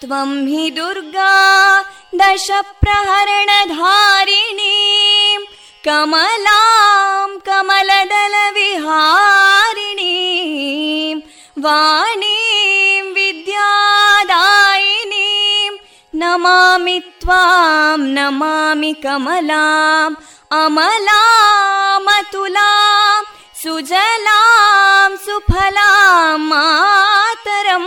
ತ್ವಂ ಹಿ ದುರ್ಗಾ ದಶ ಪ್ರಹರಣಧಾರಿಣೀಂ ಕಮಲಾಂ ಕಮಲದಲ ವಿಹಾರಿಣೀಂ ವಾಣೀಂ ವಿದ್ಯಾದಾಯಿನೀಂ ನಮಾಮಿ ತ್ವಾಂ ನಮಾಮಿ ಕಮಲಾಂ ಅಮಲಾಂ ಅತುಲಾಂ ಸುಜಲಾಂ ಸುಫಲಾಂ ಮಾತರಂ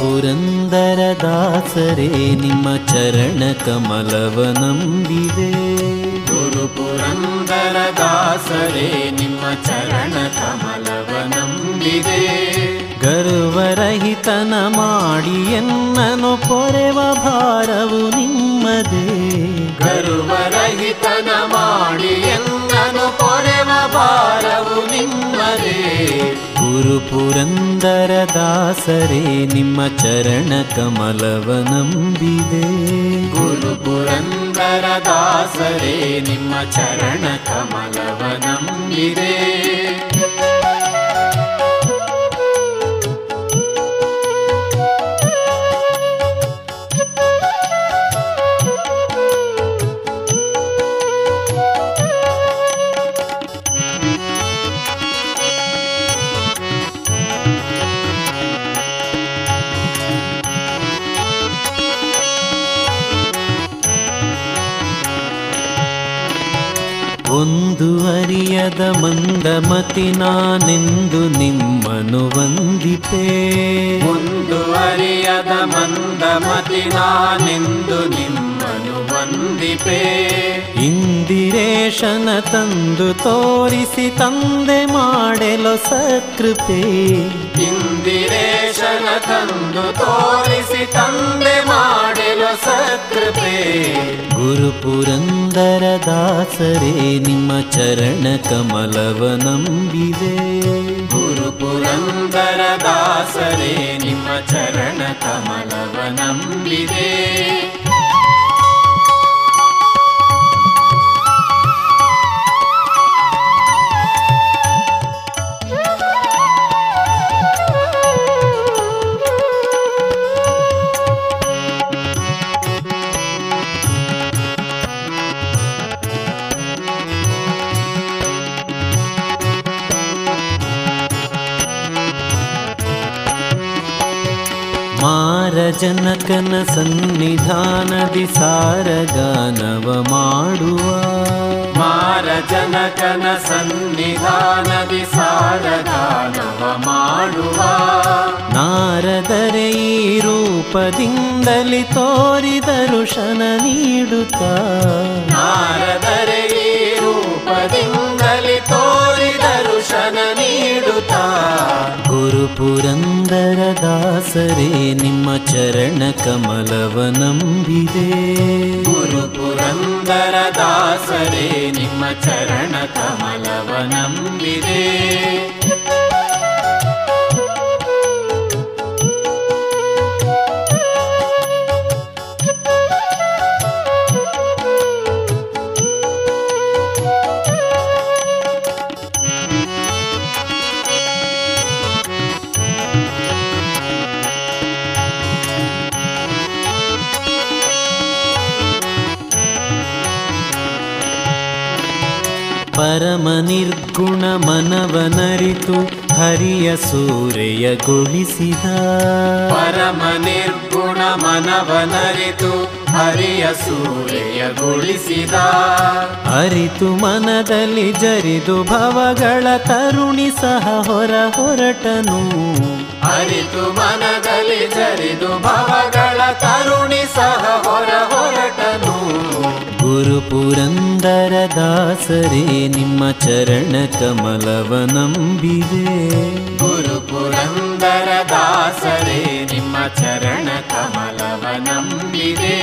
ಪುರಂದರ ದಾಸರೇ ನಿಮ್ಮ ಚರಣ ಕಮಲವ ನಂಬಿದೆ. ಗುರು ಪುರಂದರ ದಾಸರೇ ನಿಮ್ಮ ಚರಣ ಕಮಲವ ನಂಬಿದೆ. ಗರ್ವರಹಿತನ ಮಾಡಿ ಎನ್ನನು ಪೊರೆವ ಭಾರವು ನಿಮ್ಮದೇ. ಗರ್ವರಹಿತನ ಮಾಡಿ ಎನ್ನನು ಪೊರೆವ ಭಾರವು ನಿಮ್ಮದೇ. ಗುರು ಪುರಂದರ ದಾಸರೇ ನಿಮ್ಮ ಚರಣ ಕಮಲವ ನಂಬಿದೆ. ಗುರು ಪುರಂದರ ದಾಸರೇ ನಿಮ್ಮ ಚರಣ ಕಮಲವ ನಂಬಿದೆ. ಒಂದು ಅರಿಯದ ಮಂದಮತಿ ನಾನೆಂದು ನಿಮ್ಮನ್ನು ವಂದಿತೆ, ಒಂದು ಅರಿಯದ ಮಂದಮತಿ ನಾನೆಂದು ನಿಮ್ಮನ್ನು ವಂದಿಪೆ. ಇಂದಿರೇಶನ ತಂದು ತೋರಿಸಿ ತಂದೆ ಮಾಡೆಲೊ ಸಕೃಪೆ, ಇಂದಿರೇಶನ ತಂದು ತೋರಿಸಿ ತಂದೆ ಮಾಡೆಲೊ ಸಕೃಪೆ. ಗುರು ಪುರಂದರ ದಾಸರೇ ನಿಮ್ಮ ಚರಣ ಕಮಲವ ನಂಬಿದೆ, ಗುರು ಪುರಂದರ ದಾಸರೇ ನಿಮ್ಮ ಚರಣ ಕಮಲವ ನಂಬಿದೆ. ಜನಕನ ಸನ್ನಿಧಾನದಿ ಸಾರಗಾನವ ಮಾಡುವ, ಮಾರ ಜನಕನ ಸನ್ನಿಧಾನದಿ ಸಾರಗಾನವ ಮಾಡುವ. ನಾರದರೇ ಈ ರೂಪದಿಂದಲಿ ತೋರಿದರು ಶನ ನೀಡುತ್ತ, ನಾರದರೇ ಈ ರೂಪದಿಂದಲಿ ತೋರಿದರು ಶನ ನೀಡುತ್ತ. ಗುರು ಪುರಂದರ ದಾಸರೇ ನಿಮ್ಮ ಚರಣ ಕಮಲವ ನಂಬಿದೆ, ಗುರು ಪುರಂದರ ದಾಸರೇ ನಿಮ್ಮ ಚರಣ ಕಮಲವ ನಂಬಿದೆ. ಪರಮ ನಿರ್ಗುಣ ಮನವನರಿತು ಹರಿಯ ಸೂರೆಯಗೊಳಿಸಿದ, ಪರಮ ನಿರ್ಗುಣ ಮನವನರಿತು ಹರಿಯ ಸೂರೆಯಗೊಳಿಸಿದ. ಅರಿತು ಮನದಲ್ಲಿ ಜರಿದು ಭವಗಳ ತರುಣಿ ಸಹ ಹೊರ ಹೊರಟನು, ಅರಿತು ಮನದಲ್ಲಿ ಜರಿದು ಭವಗಳ ತರುಣಿ ಸಹ ಹೊರ ಹೊರಟನು. ಗುರು ಪುರಂದರ ದಾಸರೇ ನಿಮ್ಮ ಚರಣ ಕಮಲವ ನಂಬಿದೆ, ಗುರು ಪುರಂದರ ದಾಸರೇ ನಿಮ್ಮ ಚರಣ ಕಮಲವ ನಂಬಿದೆ.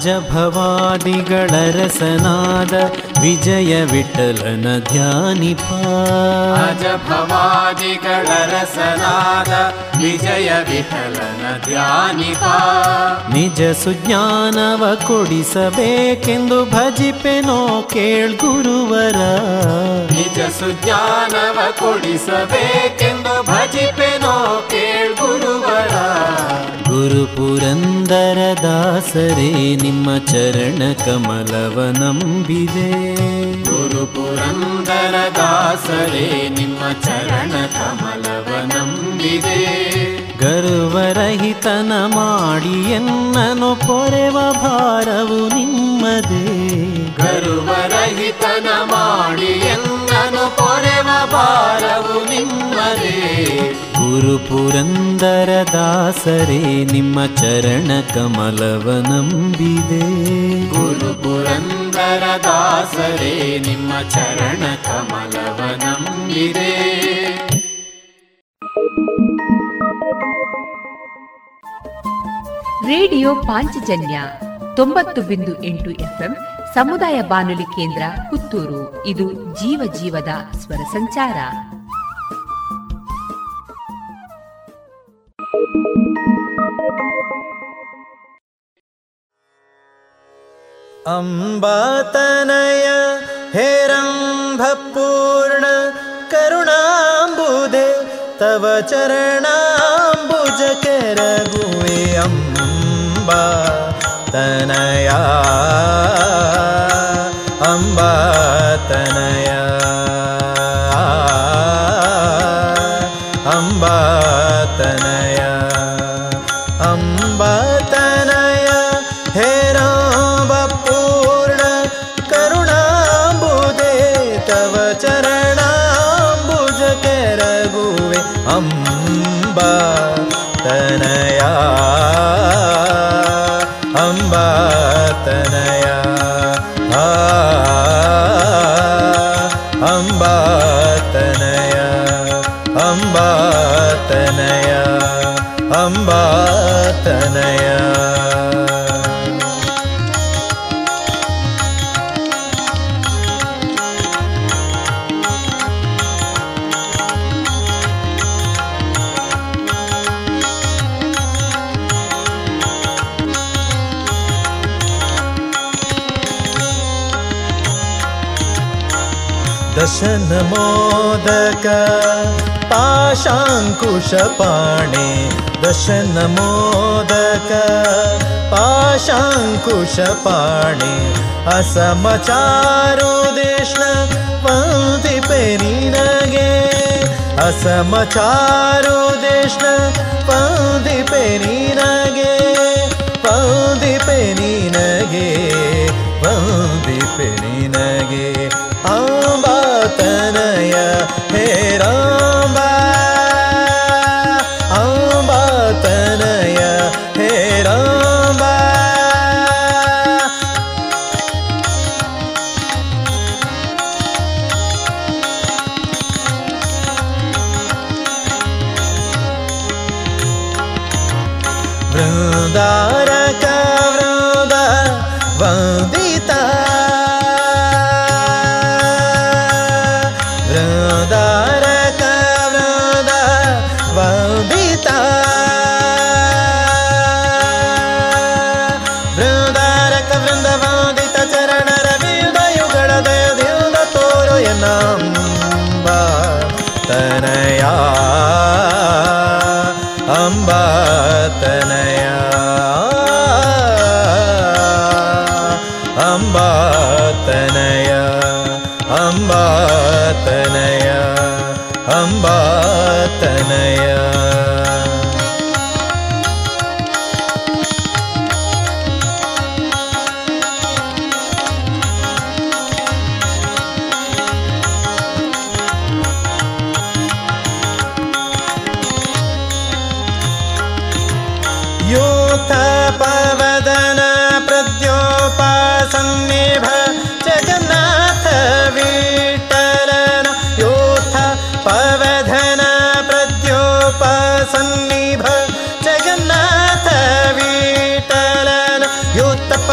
ಅಜಭವಾದಿಗಳ ರಸನಾದ ವಿಜಯ ವಿಠಲನ ಧ್ಯಾನಿಪ, ಅಜಭವಾದಿಗಳ ರಸನಾದ ವಿಜಯ ವಿಠಲನ ಧ್ಯಾನಿಪ. ನಿಜ ಸುಜ್ಞಾನವ ಕೊಡಿಸಬೇಕೆಂದು ಭಜಿಪೆನೋ ಕೇಳ್ ಗುರುವರ, ನಿಜ ಸುಜ್ಞಾನವ ಕೊಡಿಸಬೇಕೆಂದು ಭಜಿಪೆನೋ ಕೇಳ್ ಗುರುವರ. ಗುರು ಪುರಂದರ ದಾಸರೇ ನಿಮ್ಮ ಚರಣ ಕಮಲವ ನಂಬಿದೆ, ಗುರು ಪುರಂದರ ದಾಸರೇ ನಿಮ್ಮ ಚರಣ ಕಮಲವ ನಂಬಿದೆ. ಗರ್ವರಹಿತನ ಮಾಡಿ ಎನ್ನನು ಪೊರೆವ ಭಾರವು ನಿಮ್ಮದೇ, ಗರ್ವರಹಿತನ ಮಾಡಿ ಎನ್ನನು ಪೊರೆವ ಭಾರವು ನಿಮ್ಮದೇ. ಗುರು ಪುರಂದರ ದಾಸರೇ ನಿಮ್ಮ ಚರಣ ಕಮಲವ ನಂಬಿದೆ, ಗುರು ಪುರಂದರ ದಾಸರೇ ನಿಮ್ಮ ಚರಣ ಕಮಲವ ನಂಬಿದೆ. ರೇಡಿಯೋ ಪಾಂಚಜನ್ಯ 90.8 FM ಸಮುದಾಯ ಬಾನುಲಿ ಕೇಂದ್ರ ಪುತ್ತೂರು. ಇದು ಜೀವ ಜೀವದ ಸ್ವರ ಸಂಚಾರ. ಅಂಬಾತನಯ ಹೇರಂಭ ಪೂರ್ಣ ಕರು ತವ ಚರಣಾಂಬುಜಕ್ಕೆ ರಘುವೆ ಅಂಬಾ ತನಯ ಅಂಬಾ ತನಯ ಅಂಬಾ ತನಯ ಅಂಬಾ ತನಯ ಹೇ ರಾಮ ಪೂರ್ಣ ಕರುಣಾಂಬುದೇ ತವ ಚರಣಾಂಬುಜಕ್ಕೆ ರಘುವೆ ಅಂಬಾ ತನಯ ಅಂಬಾ ತನಯ ಅಂಬಾ ತನಯ ಅಂಬಾ ತನಯ ಅಂಬಾ ತನಯ ದಶನ ಮೋದಕ ಪಾಶಾಂಕುಶ ಪಾಣೆ ದಶನ ಮೋದಕ ಪಾಶಾಂಕುಶ ಪಾಣೆ ಅಸಮಚಾರು ದೇಶ್ನ ಪಂಕ್ತಿ ಪೆರಿನಗೆ ಅಸಮಚಾರು ದೇಶ್ನ ಪಂಕ್ತಿ ಪೆರಿನಗೆ ಪಂಕ್ತಿ ಪೆರಿನಗೆ ಪಂಕ್ತಿ ಪೆರಿನಗೆ ಅಂಬಾ ತನಯ ಹೇ ರಾಮ ಅಂಬಾ ತನಯ ಹೇ ರಾಮ ವೃಂದಾರಕ ವೃಂದ ವಂದಿತ ಅಂಬಾ ತನಯ ಅಂಬಾ ತನಯ ಅಂಬಾ ತನಯ ಅಂಬಾ ತನಯ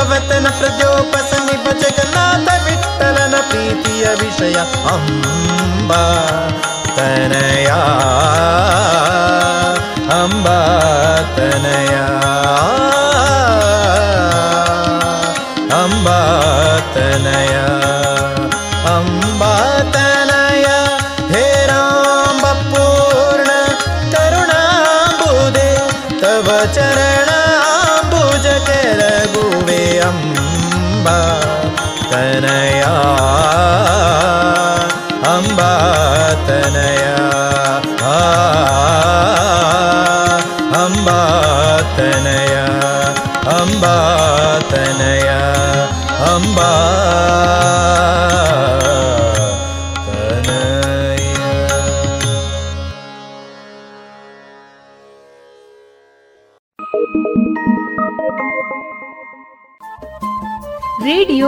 ಪವತನ ಪ್ರದ್ಯೋಪಸನ್ನಿಭ ಜಗನ್ನಾಥ ವಿಠಲನ ಪ್ರೀತಿಯ ವಿಷಯ ಅಂಬಾ ತನಯ ಅಂಬಾ ತನಯ ಅಂಬಾ ತನಯ ಅಂಬಾ ತನಯ ಹೇ ರಾಮ ಪೂರ್ಣ ಕರುಣಾಂಬುದೇ ತವ ಚರಣ ರಘುವೆ ಅಂಬಾ ತನಯ ಅಂಬಾ ತನಯ ಅಂಬಾ ತನಯ ಅಂಬಾ ತನಯ ಅಂಬಾ ರೇಡಿಯೋ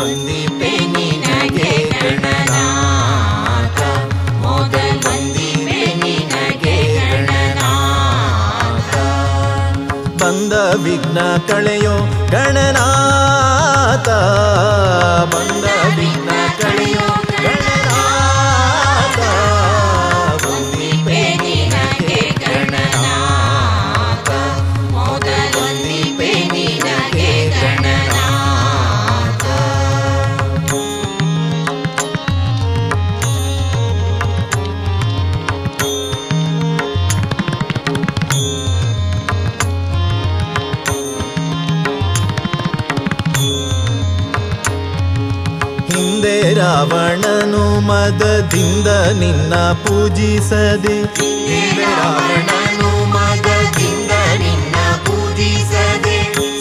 ವಂದಿಪೆ ನಿನಗೆ ಗಣನಾಥ ಮೊದಲ್ ವಂದಿಪೆ ನಿನಗೆ ಗಣನಾಥ ವಿಘ್ನ ಕಳೆಯೋ ಗಣನಾಥ, ಬಂದ ವಿಘ್ನ ಕಳೆಯೋ ಗಣನಾಥ, ಗಣನಾಥ ಗಣನಾಥ. ಹಿಂದೆ ರಾವಣನು ಮದದಿಂದ ನಿನ್ನ ಪೂಜಿಸದೆ,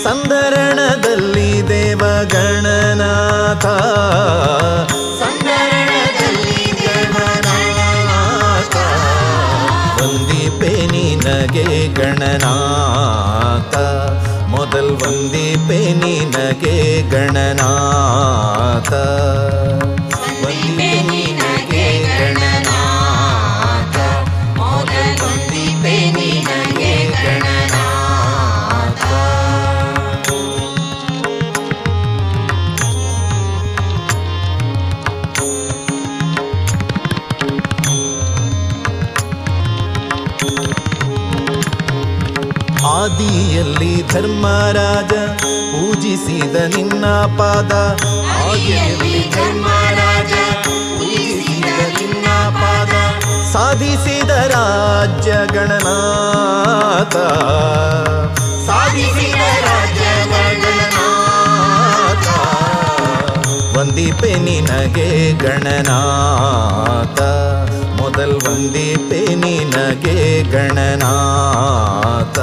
ಸಂಧರಣದಲ್ಲಿ ದೇವಗಣನಾಥ, ವಂದಿಪೆ ನಿನಗೆ ಗಣನಾಥ, ಮೊದಲ್ ವಂದಿಪೆ ನಿನಗೆ ಗಣನಾಥ, ವಂದಿಪೆ ನಿನಗೆ ಗಣನಾಥ, ಮೊದಲ್ ವಂದಿಪೆ ನಿನಗೆ ಗಣನಾಥ. ಆದಿಯಲ್ಲಿ ಧರ್ಮರಾಜ ಪೂಜಿಸಿದ ನಿನ್ನ ಪಾದ, ಆದಿಯಲ್ಲಿ ಧರ್ಮರಾಜ ಪೂಜಿಸಿದ ನಿನ್ನ ಪಾದ, ಸಾಧಿಸಿದ ರಾಜ್ಯ ಗಣನಾಥ, ಸಾಧಿಸಿದ ರಾಜ್ಯ ಗಣನಾಥ, ವಂದಿಪೆ ನಿನಗೆ ಗಣನಾಥ, ಮೊದಲ್ ವಂದಿಪೆ ನಿನಗೆ ಗಣನಾಥ,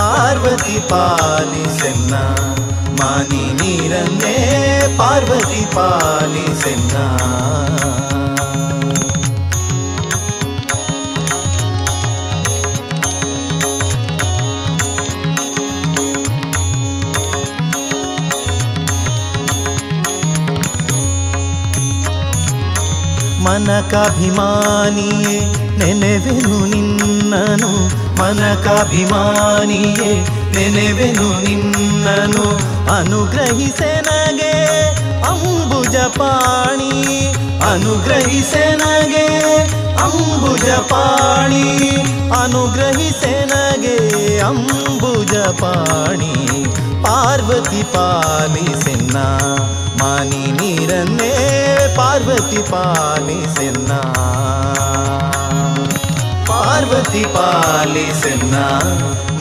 ಪಾರ್ವತಿ ಪಾಲಿಸೆನ್ನ ಮಾನಿ ನೀರನ್ನೇ, ಪಾರ್ವತಿ ಪಾಲಿಸೆನ್ನ. ಮನಕಾಭಿಮಾನಿಯೇ ನೆನೆವೆನು ನಿನ್ನನು, ಮನಕಾಭಿಮಾನಿಯೇ ನೆನೆವೆನು ನಿನ್ನನು, ಅನುಗ್ರಹಿಸೆ ನಗೆ ಅಂಬುಜಪಾಣಿ, ಅನುಗ್ರಹಿಸೆ ನಗೆ ಅಂಬುಜಪಾಣಿ, ಅನುಗ್ರಹಿಸೆ ನಗೆ ಅಂಬುಜಪಾಣಿ, ಪಾ ಪಾರ್ವತಿ ಪಾಲಿಸೆನ್ನ ಮಾನಿ ನೀರನ್ನೇ ಪಾರ್ವತಿ ಪಾಲಿಸೆನ್ನ ಪಾರ್ವತಿ ಪಾಲಿಸೆನ್ನ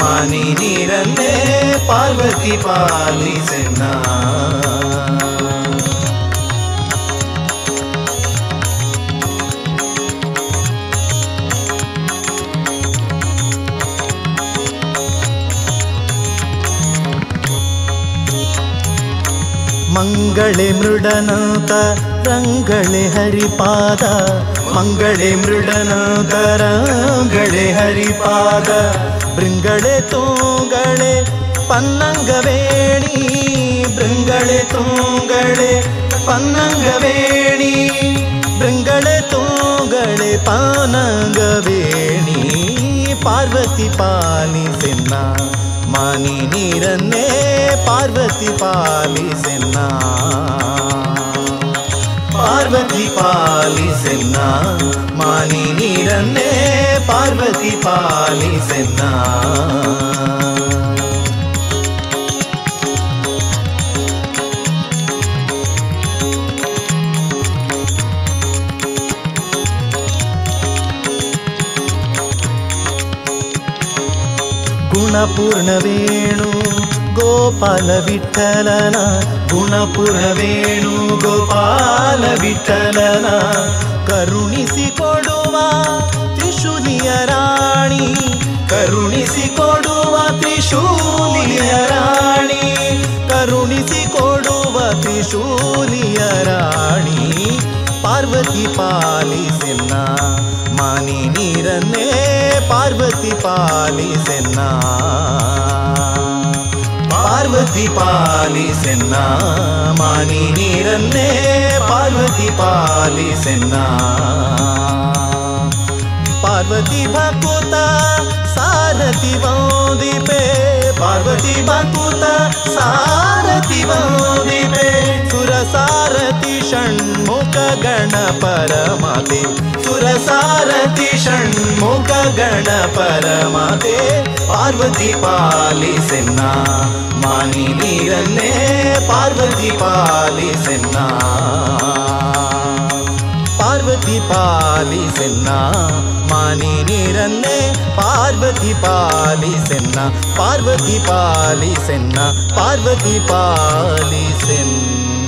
ಮಾನಿ ನೀರನ್ನೇ ಪಾರ್ವತಿ ಪಾಲಿಸೆನ್ನ ಮಂಗಳೆ ಮೃಡನಾಥ ರಂಗಳೆ ಹರಿಪಾದ ಮಂಗಳೆ ಮೃಡನಾಥ ರಂಗಳೆ ಹರಿಪಾದ ಭೃಂಗಳೆ ತೂಂಗಳೆ ಪನ್ನಂಗವೇಣಿ ಭೃಂಗಳೆ ತೂಂಗಳೆ ಪನ್ನಂಗವೇಣಿ ಭೃಂಗಳೆ ತೂಂಗಳೆ ಪಾನಂಗವೇಣಿ ಪಾರ್ವತಿ ಪಾಲಿಸೆನ್ನ ಮಾನಿ ನೀರನ್ನೇ ಪಾರ್ವತಿ ಪಾಲಿಸೆನ್ನ ಪಾರ್ವತಿ ಪಾಲಿಸೆನ್ನ ಮಾನಿ ನೀರನ್ನೇ ಪಾರ್ವತಿ ಪಾಲಿಸೆನ್ನ ಗುಣಪೂರ್ಣವೇಣು ಗೋಪಾಲ ವಿಠಲನ ಗುಣಪೂರ್ಣವೇಣು ಗೋಪಾಲ ವಿಠಲನ ಕರುಣಿಸಿಕೊಡುವ ತ್ರಿಶೂಲಿಯ ರಾಣಿ ಕರುಣಿಸಿಕೊಡುವ ತ್ರಿಶೂಲಿಯ ರಾಣಿ ಕರುಣಿಸಿಕೊಡುವ ತ್ರಿಶೂಲಿಯ ರಾಣಿ ಪಾರ್ವತಿ ಪಾಲಿಸೆನ್ನ ಮಾನಿ ನೀರನ್ನೇ ಪಾರ್ವತಿ ಪಾಲಿಸೆನ್ನ ಪಾರ್ವತಿ ಪಾಲಿಸೆನ್ನ ಮಾನಿ ನೀರನ್ನೇ ಪಾರ್ವತಿ ಪಾಲಿಸೆನ್ನ ಪಾರ್ವತಿ ಭಕುತ ಸಾರಥಿ ವಂದಿಪೆ ಪಾರ್ವತಿ ಭಕುತ ಸಾರಥಿ ವಂದಿಪೆ ಸುರಸಾರಥಿ ಷಣ್ಮುಖ ಗಣ ಪರಮಾತೆ ಸುರಸಾರಥಿ ಷಣ್ಮುಖ ಗಣ ಪರಮಾತೆ ಪಾರ್ವತಿ ಪಾಲಿಸೆನ್ನ ಮಾನಿ ನೀರನ್ನೇ ಪಾರ್ವತಿ ಪಾಲಿಸೆನ್ನ ಪಾರ್ವತಿ ಪಾಲಿಸೆನ್ನ ಮಾನಿ ನೀರನ್ನೇ ಪಾರ್ವತಿ ಪಾಲಿಸೆನ್ನ ಪಾರ್ವತಿ ಪಾಲಿಸೆನ್ನ ಪಾರ್ವತಿ ಪಾಲಿಸೆನ್ನ.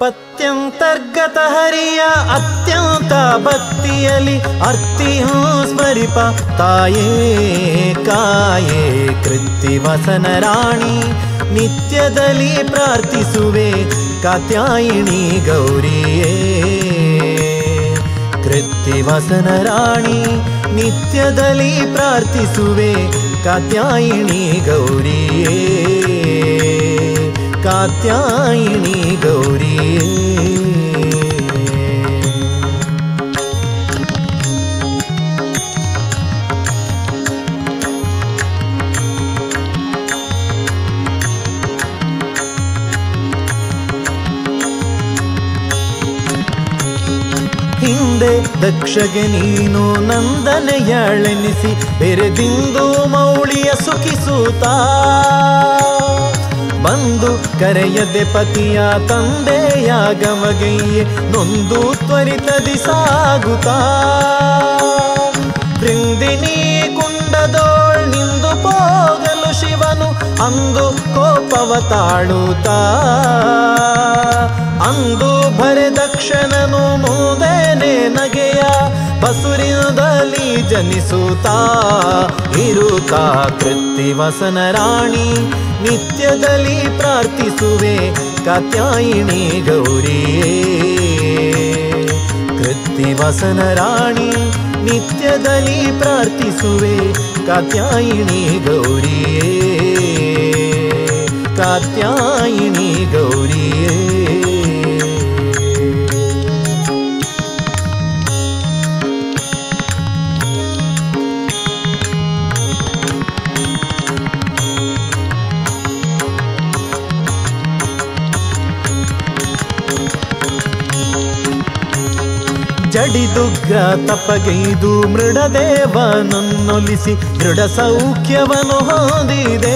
ಪತ್ಯಂತರ್ಗತ ಹರಿಯ ಅತ್ಯಂತ ಭಕ್ತಿಯಲಿ ಅರ್ತಿಯೂ ಸ್ಮರಿಪ ತಾಯೇ ಕಾಯೇ ಕೃತ್ತಿವಸನ ರಾಣಿ ನಿತ್ಯದಲ್ಲಿ ಪ್ರಾರ್ಥಿಸುವೆ ಕಾತ್ಯಾಯಿಣಿ ಗೌರಿಯೇ ಕೃತ್ತಿವಸನ ರಾಣಿ ನಿತ್ಯದಲ್ಲಿ ಪ್ರಾರ್ಥಿಸುವೆ ಕಾತ್ಯಾಯಿಣಿ ಗೌರಿಯೇ ಕಾತ್ಯಾಯಿಣಿ ಗೌರಿಯೇ. ಹಿಂದೆ ದಕ್ಷಗೆ ನೀನು ನಂದನೆಯಳೆನಿಸಿ ಬೆರೆದಿಂದು ಮೌಳಿಯ ಸುಖಿಸುತ್ತಾ ಬಂದು ಕರೆಯದೆ ಪತಿಯ ತಂದೆಯಾಗಮಗೈಯೇ ನೊಂದು ತ್ವರಿತದಿ ಸಾಗುತ್ತಾ ಬೃಂದಿನಿ ಕುಂಡದೋಳ್ ನಿಂದು ಹೋಗಲು ಶಿವನು ಅಂದು ಕೋಪವ ತಾಳುತ್ತಾ ಅಂದು ಭರದಕ್ಷಣನು ಮೂದೇನೆ ನಗೆಯ ಬಸುರಿನದಲ್ಲಿ ಜನಿಸುತ್ತಾ ಇರುತ್ತಾ ಕೃತ್ತಿವಸನ ರಾಣಿ ನಿತ್ಯದಲ್ಲಿ ಪ್ರಾರ್ಥಿಸುವೆ ಕಾತ್ಯಾಯಿಣಿ ಗೌರಿಯೇ ಕೃತ್ತಿವಸನ ರಾಣಿ ನಿತ್ಯದಲ್ಲಿ ಪ್ರಾರ್ಥಿಸುವೆ ಕಾತ್ಯಾಯಿಣಿ ಗೌರಿಯೇ ಕಾತ್ಯಾಯಿಣಿ ಗೌರಿಯೇ. ಜಡಿದುಗ್ಗ ತಪ್ಪಗೈದು ಮೃಡದೇವನನ್ನೊಲಿಸಿ ದೃಢ ಸೌಖ್ಯವನ್ನು ಹೊಂದಿದೆ.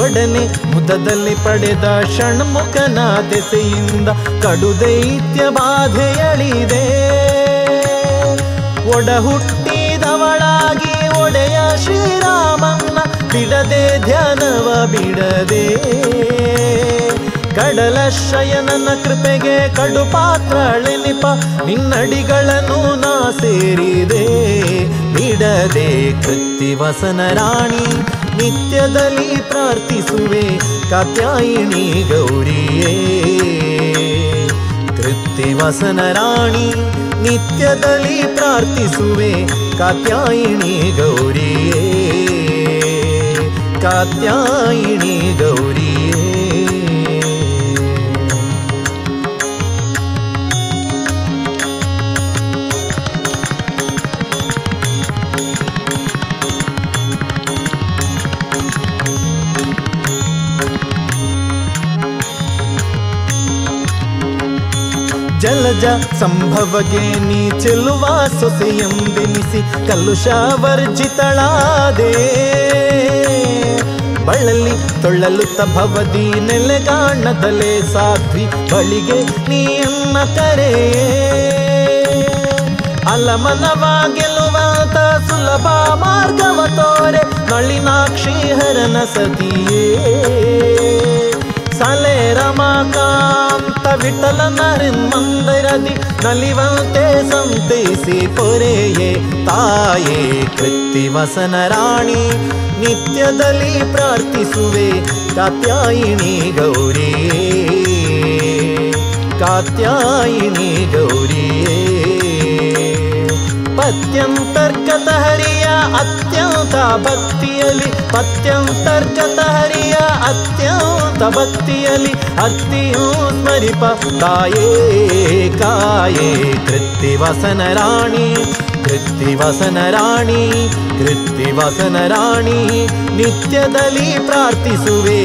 ಒಡನೆ ಮುದದಲ್ಲಿ ಪಡೆದ ಷಣ್ಮುಖನ ದೆಸೆಯಿಂದ ಕಡುದೈತ್ಯ ಬಾಧೆಯಳಿದೆ. ಒಡ ಹುಟ್ಟಿದವಳಾಗಿ ಒಡೆಯ ಶ್ರೀರಾಮನ ಬಿಡದೆ ಧ್ಯಾನವ ಬಿಡದೆ ಕಡಲ ಶಯನನ ಕೃಪೆಗೆ ಕಡು ಪಾತ್ರಳೆನಿಪ ನಿನ್ನಡಿಗಳನ್ನು ನಾ ಸೇರಿದೆ. ಬಿಡದೆ ಕೃತ್ತಿವಸನ ರಾಣಿ ನಿತ್ಯದಲ್ಲಿ ಪ್ರಾರ್ಥಿಸುವೆ ಕಾತ್ಯಾಯಿಣಿ ಗೌರಿಯೇ. ಕೃತ್ತಿವಸನ ರಾಣಿ ನಿತ್ಯದಲ್ಲಿ ಪ್ರಾರ್ಥಿಸುವೆ ಕಾತ್ಯಾಯಿಣಿ ಗೌರಿಯೇ, ಕಾತ್ಯಾಯಿಣಿ ಗೌರಿಯೇ. ಜಲಜ ಸಂಭವಗೆ ನೀ ಚೆಲ್ಲುವ ಸೊಸೆಯೆಂದೆನಿಸಿ ಕಲುಷವರ್ಜಿತಳಾದೆ. ಬಳಲಿ ತೊಳ್ಳಲುತ್ತ ಭವದಿ ನೆಲೆಗಾಣದಲೆ ಸಾಧ್ವಿ ಬಳಿಗೆ ನೀಯನ್ನ ಕರೆಯೇ. ಅಲಮನವ ಗೆಲುವಂತ ಸುಲಭ ಮಾರ್ಗವ ತೋರೆ ನಳಿನಾಕ್ಷಿ ಹರನ ಸತಿಯೇ. ಸಲೆ ರಮಾಕಾಂತ ವಿಠಲನರಿಂದರದಿ ನಲಿವಂತೆ ಸಂತೈಸಿ ಪೊರೆಯೇ ತಾಯೇ. ಕೃತ್ತಿವಸನ ರಾಣಿ ನಿತ್ಯದಲ್ಲಿ ಪ್ರಾರ್ಥಿಸುವೆ ಕಾತ್ಯಾಯಿಣಿ ಗೌರಿಯೇ, ಕಾತ್ಯಾಯಿಣಿ ಗೌರಿಯೇ. ಪತ್ಯಂತರ್ಗತ ಹರಿಯ ಅತ್ಯಂತ ಭಕ್ತಿಯಲಿ, ಪತ್ಯಂತರ್ಗತ ಹರಿಯ ಅತ್ಯಂತ ಭಕ್ತಿಯಲಿ ಅತ್ತಿಯೂ ಸ್ಮರಿಪ ತಾಯೇ ಕಾಯೇ. ಕೃತ್ತಿವಸನ ರಾಣಿ, ಕೃತ್ತಿವಸನ ರಾಣಿ, ಕೃತ್ತಿವಸನ ರಾಣಿ ನಿತ್ಯದಲ್ಲಿ ಪ್ರಾರ್ಥಿಸುವೆ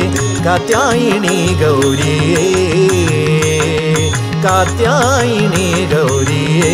ಕಾತ್ಯಾಯಿಣಿ ಗೌರಿಯೇ, ಕಾತ್ಯಾಯಿಣಿ ಗೌರಿಯೇ,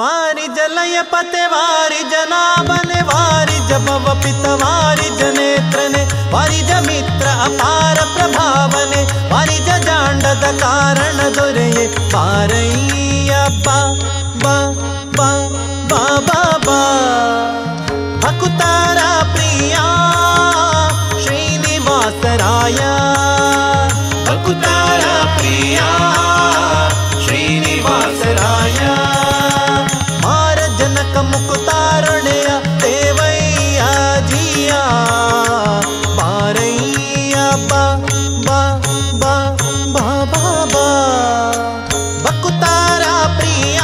ವಾರಿಜಲಯ ಪತೆ ವಾರಿಜ ನಾಭನೆ ವಾರಿಜ ಭವ ಪಿತ ವಾರಿಜ ನೇತ್ರನೆ ವಾರಿಜ ಮಿತ್ರ ಅಪಾರ ಪ್ರಭಾವನೆ ವಾರಿಜ ಜಾಂಡದ ಕಾರಣ ದೊರೆಯೇ ಪಾರಯ್ಯ ಬಾ ಬಾ ಬಾ ಬಾ ಬಾ ಬಾ ಭಕುತಾರ ಪ್ರಿಯ ಶ್ರೀನಿವಾಸರಾಯ ಭಕುತಾರ ಪ್ರಿಯ ಶ್ರೀನಿವಾಸರಾಯ ಮುಕುತಾರಣೆಯ ದೇವಯ್ಯ ಜಿಯ ಪಾರಯ್ಯ ಬಾ ಬಾ ಬಾ ಬಾ ಬಾ ಬಕುತಾರ ಪ್ರಿಯ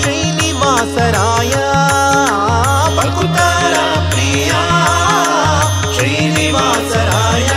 ಶ್ರೀನಿವಾಸರಾಯ ಬಕುತಾರ ಪ್ರಿಯ ಶ್ರೀನಿವಾಸರಾಯ.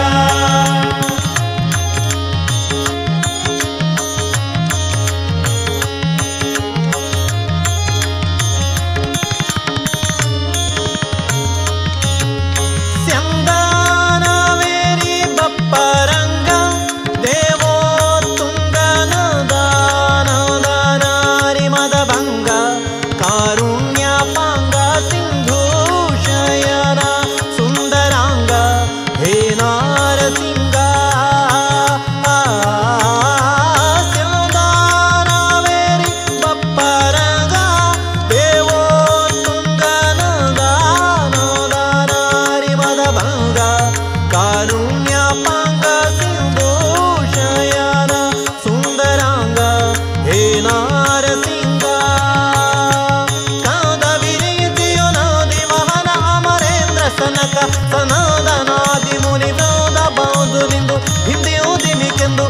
ಸನಾದನಾದಿ ಮುನಿ ವೇದ ಬಾಂಧು ನಿಂದು ಹಿಂದೆ ಓದಿನಿಕೆಂದು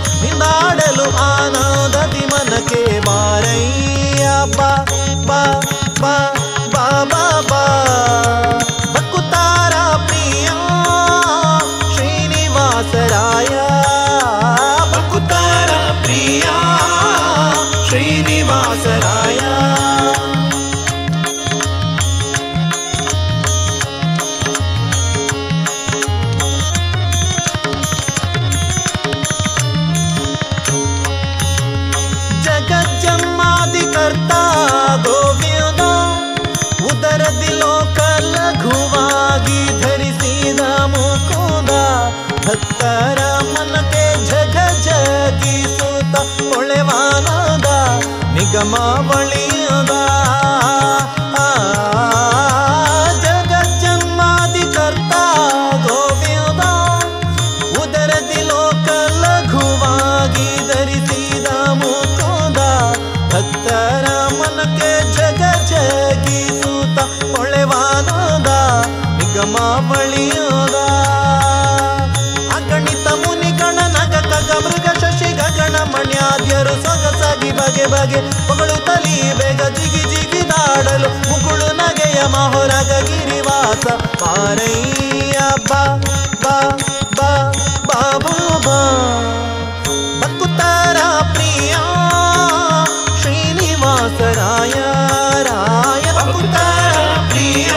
ಬಗೆ ಹೊಗಳುತ್ತಲೀ ಬೇಗ ಜಿಗಿ ಜಿಗಿದಾಡಲು ಮುಕುಳು ನಗೆಯ ಮಹೋರಗ ಗಿರಿವಾಸ ಮಾರಯ್ಯ ಬಾ ಬಾ ಬಾ ಬಾಬು ಬಾ ಬಕ್ಕುತ್ತಾರ ಪ್ರಿಯ ಶ್ರೀನಿವಾಸರಾಯ ರಾಯ ಬಕ್ಕುತ್ತಾರ ಪ್ರಿಯ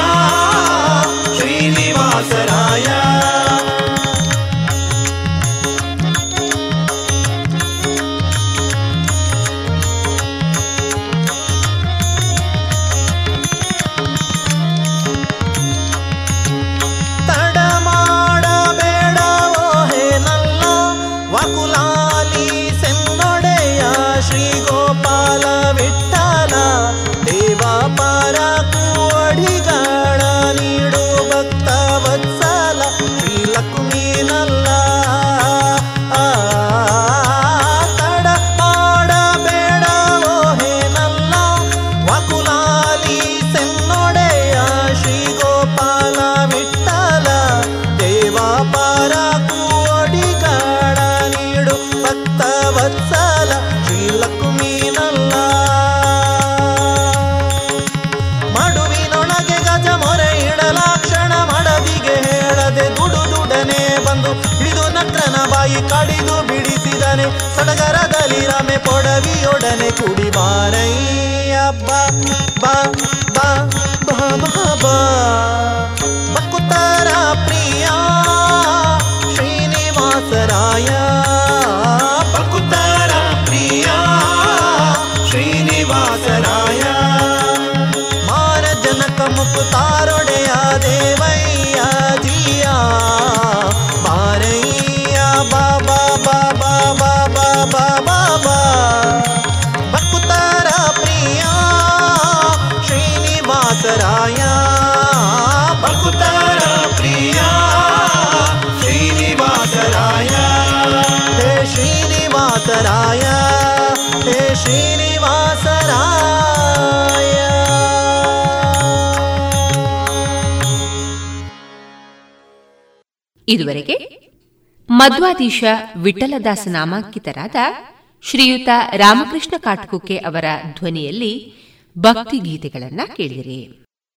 ಶ್ರೀನಿವಾಸರಾಯ ಒಡನೆ ಕುಡಿ ಬಾರಯ್ಯ ಬಾ ಬಾ ಬಾ ಬಾ ಬಾ ಬಕ್ಕುತ್ತಾರ ಪ್ರಿಯ ಶ್ರೀನಿವಾಸರಾಯ ಬಕ್ಕುತ್ತಾರ ಪ್ರಿಯ ಶ್ರೀನಿವಾಸರಾಯ ಮಾರ ಜನಕ ಮುಕ್ಕುತ್ತಾರೊಡೆಯ ದೇವಯ್ಯ ಜಿಯ ಬಾರಯ್ಯ ಬಾ ಬಾ ಬಾ ಬಾ ಬಾ ಬಾ ಬಾ ಬಾ ಬಕ್ಕುತ್ತಾರ ಪ್ರಿಯ ಶ್ರೀನಿವಾಸರಾಯ ಬಕ್ಕುತ್ತಾರ ಪ್ರಿಯ ಶ್ರೀನಿವಾಸರಾಯ ಹೇ ಶ್ರೀನಿವಾಸರಾಯ ಹೇ ಶ್ರೀನಿವಾಸರಾಯ. ಇದುವರೆಗೆ ಮಧ್ವಾಧೀಶ ವಿಠಲದಾಸ ನಾಮಾಂಕಿತರಾದ ಶ್ರೀಯುತ ರಾಮಕೃಷ್ಣ ಕಾಟ್ಕುಕ್ಕೆ ಅವರ ಧ್ವನಿಯಲ್ಲಿ ಭಕ್ತಿಗೀತೆಗಳನ್ನ ಕೇಳಿರಿ.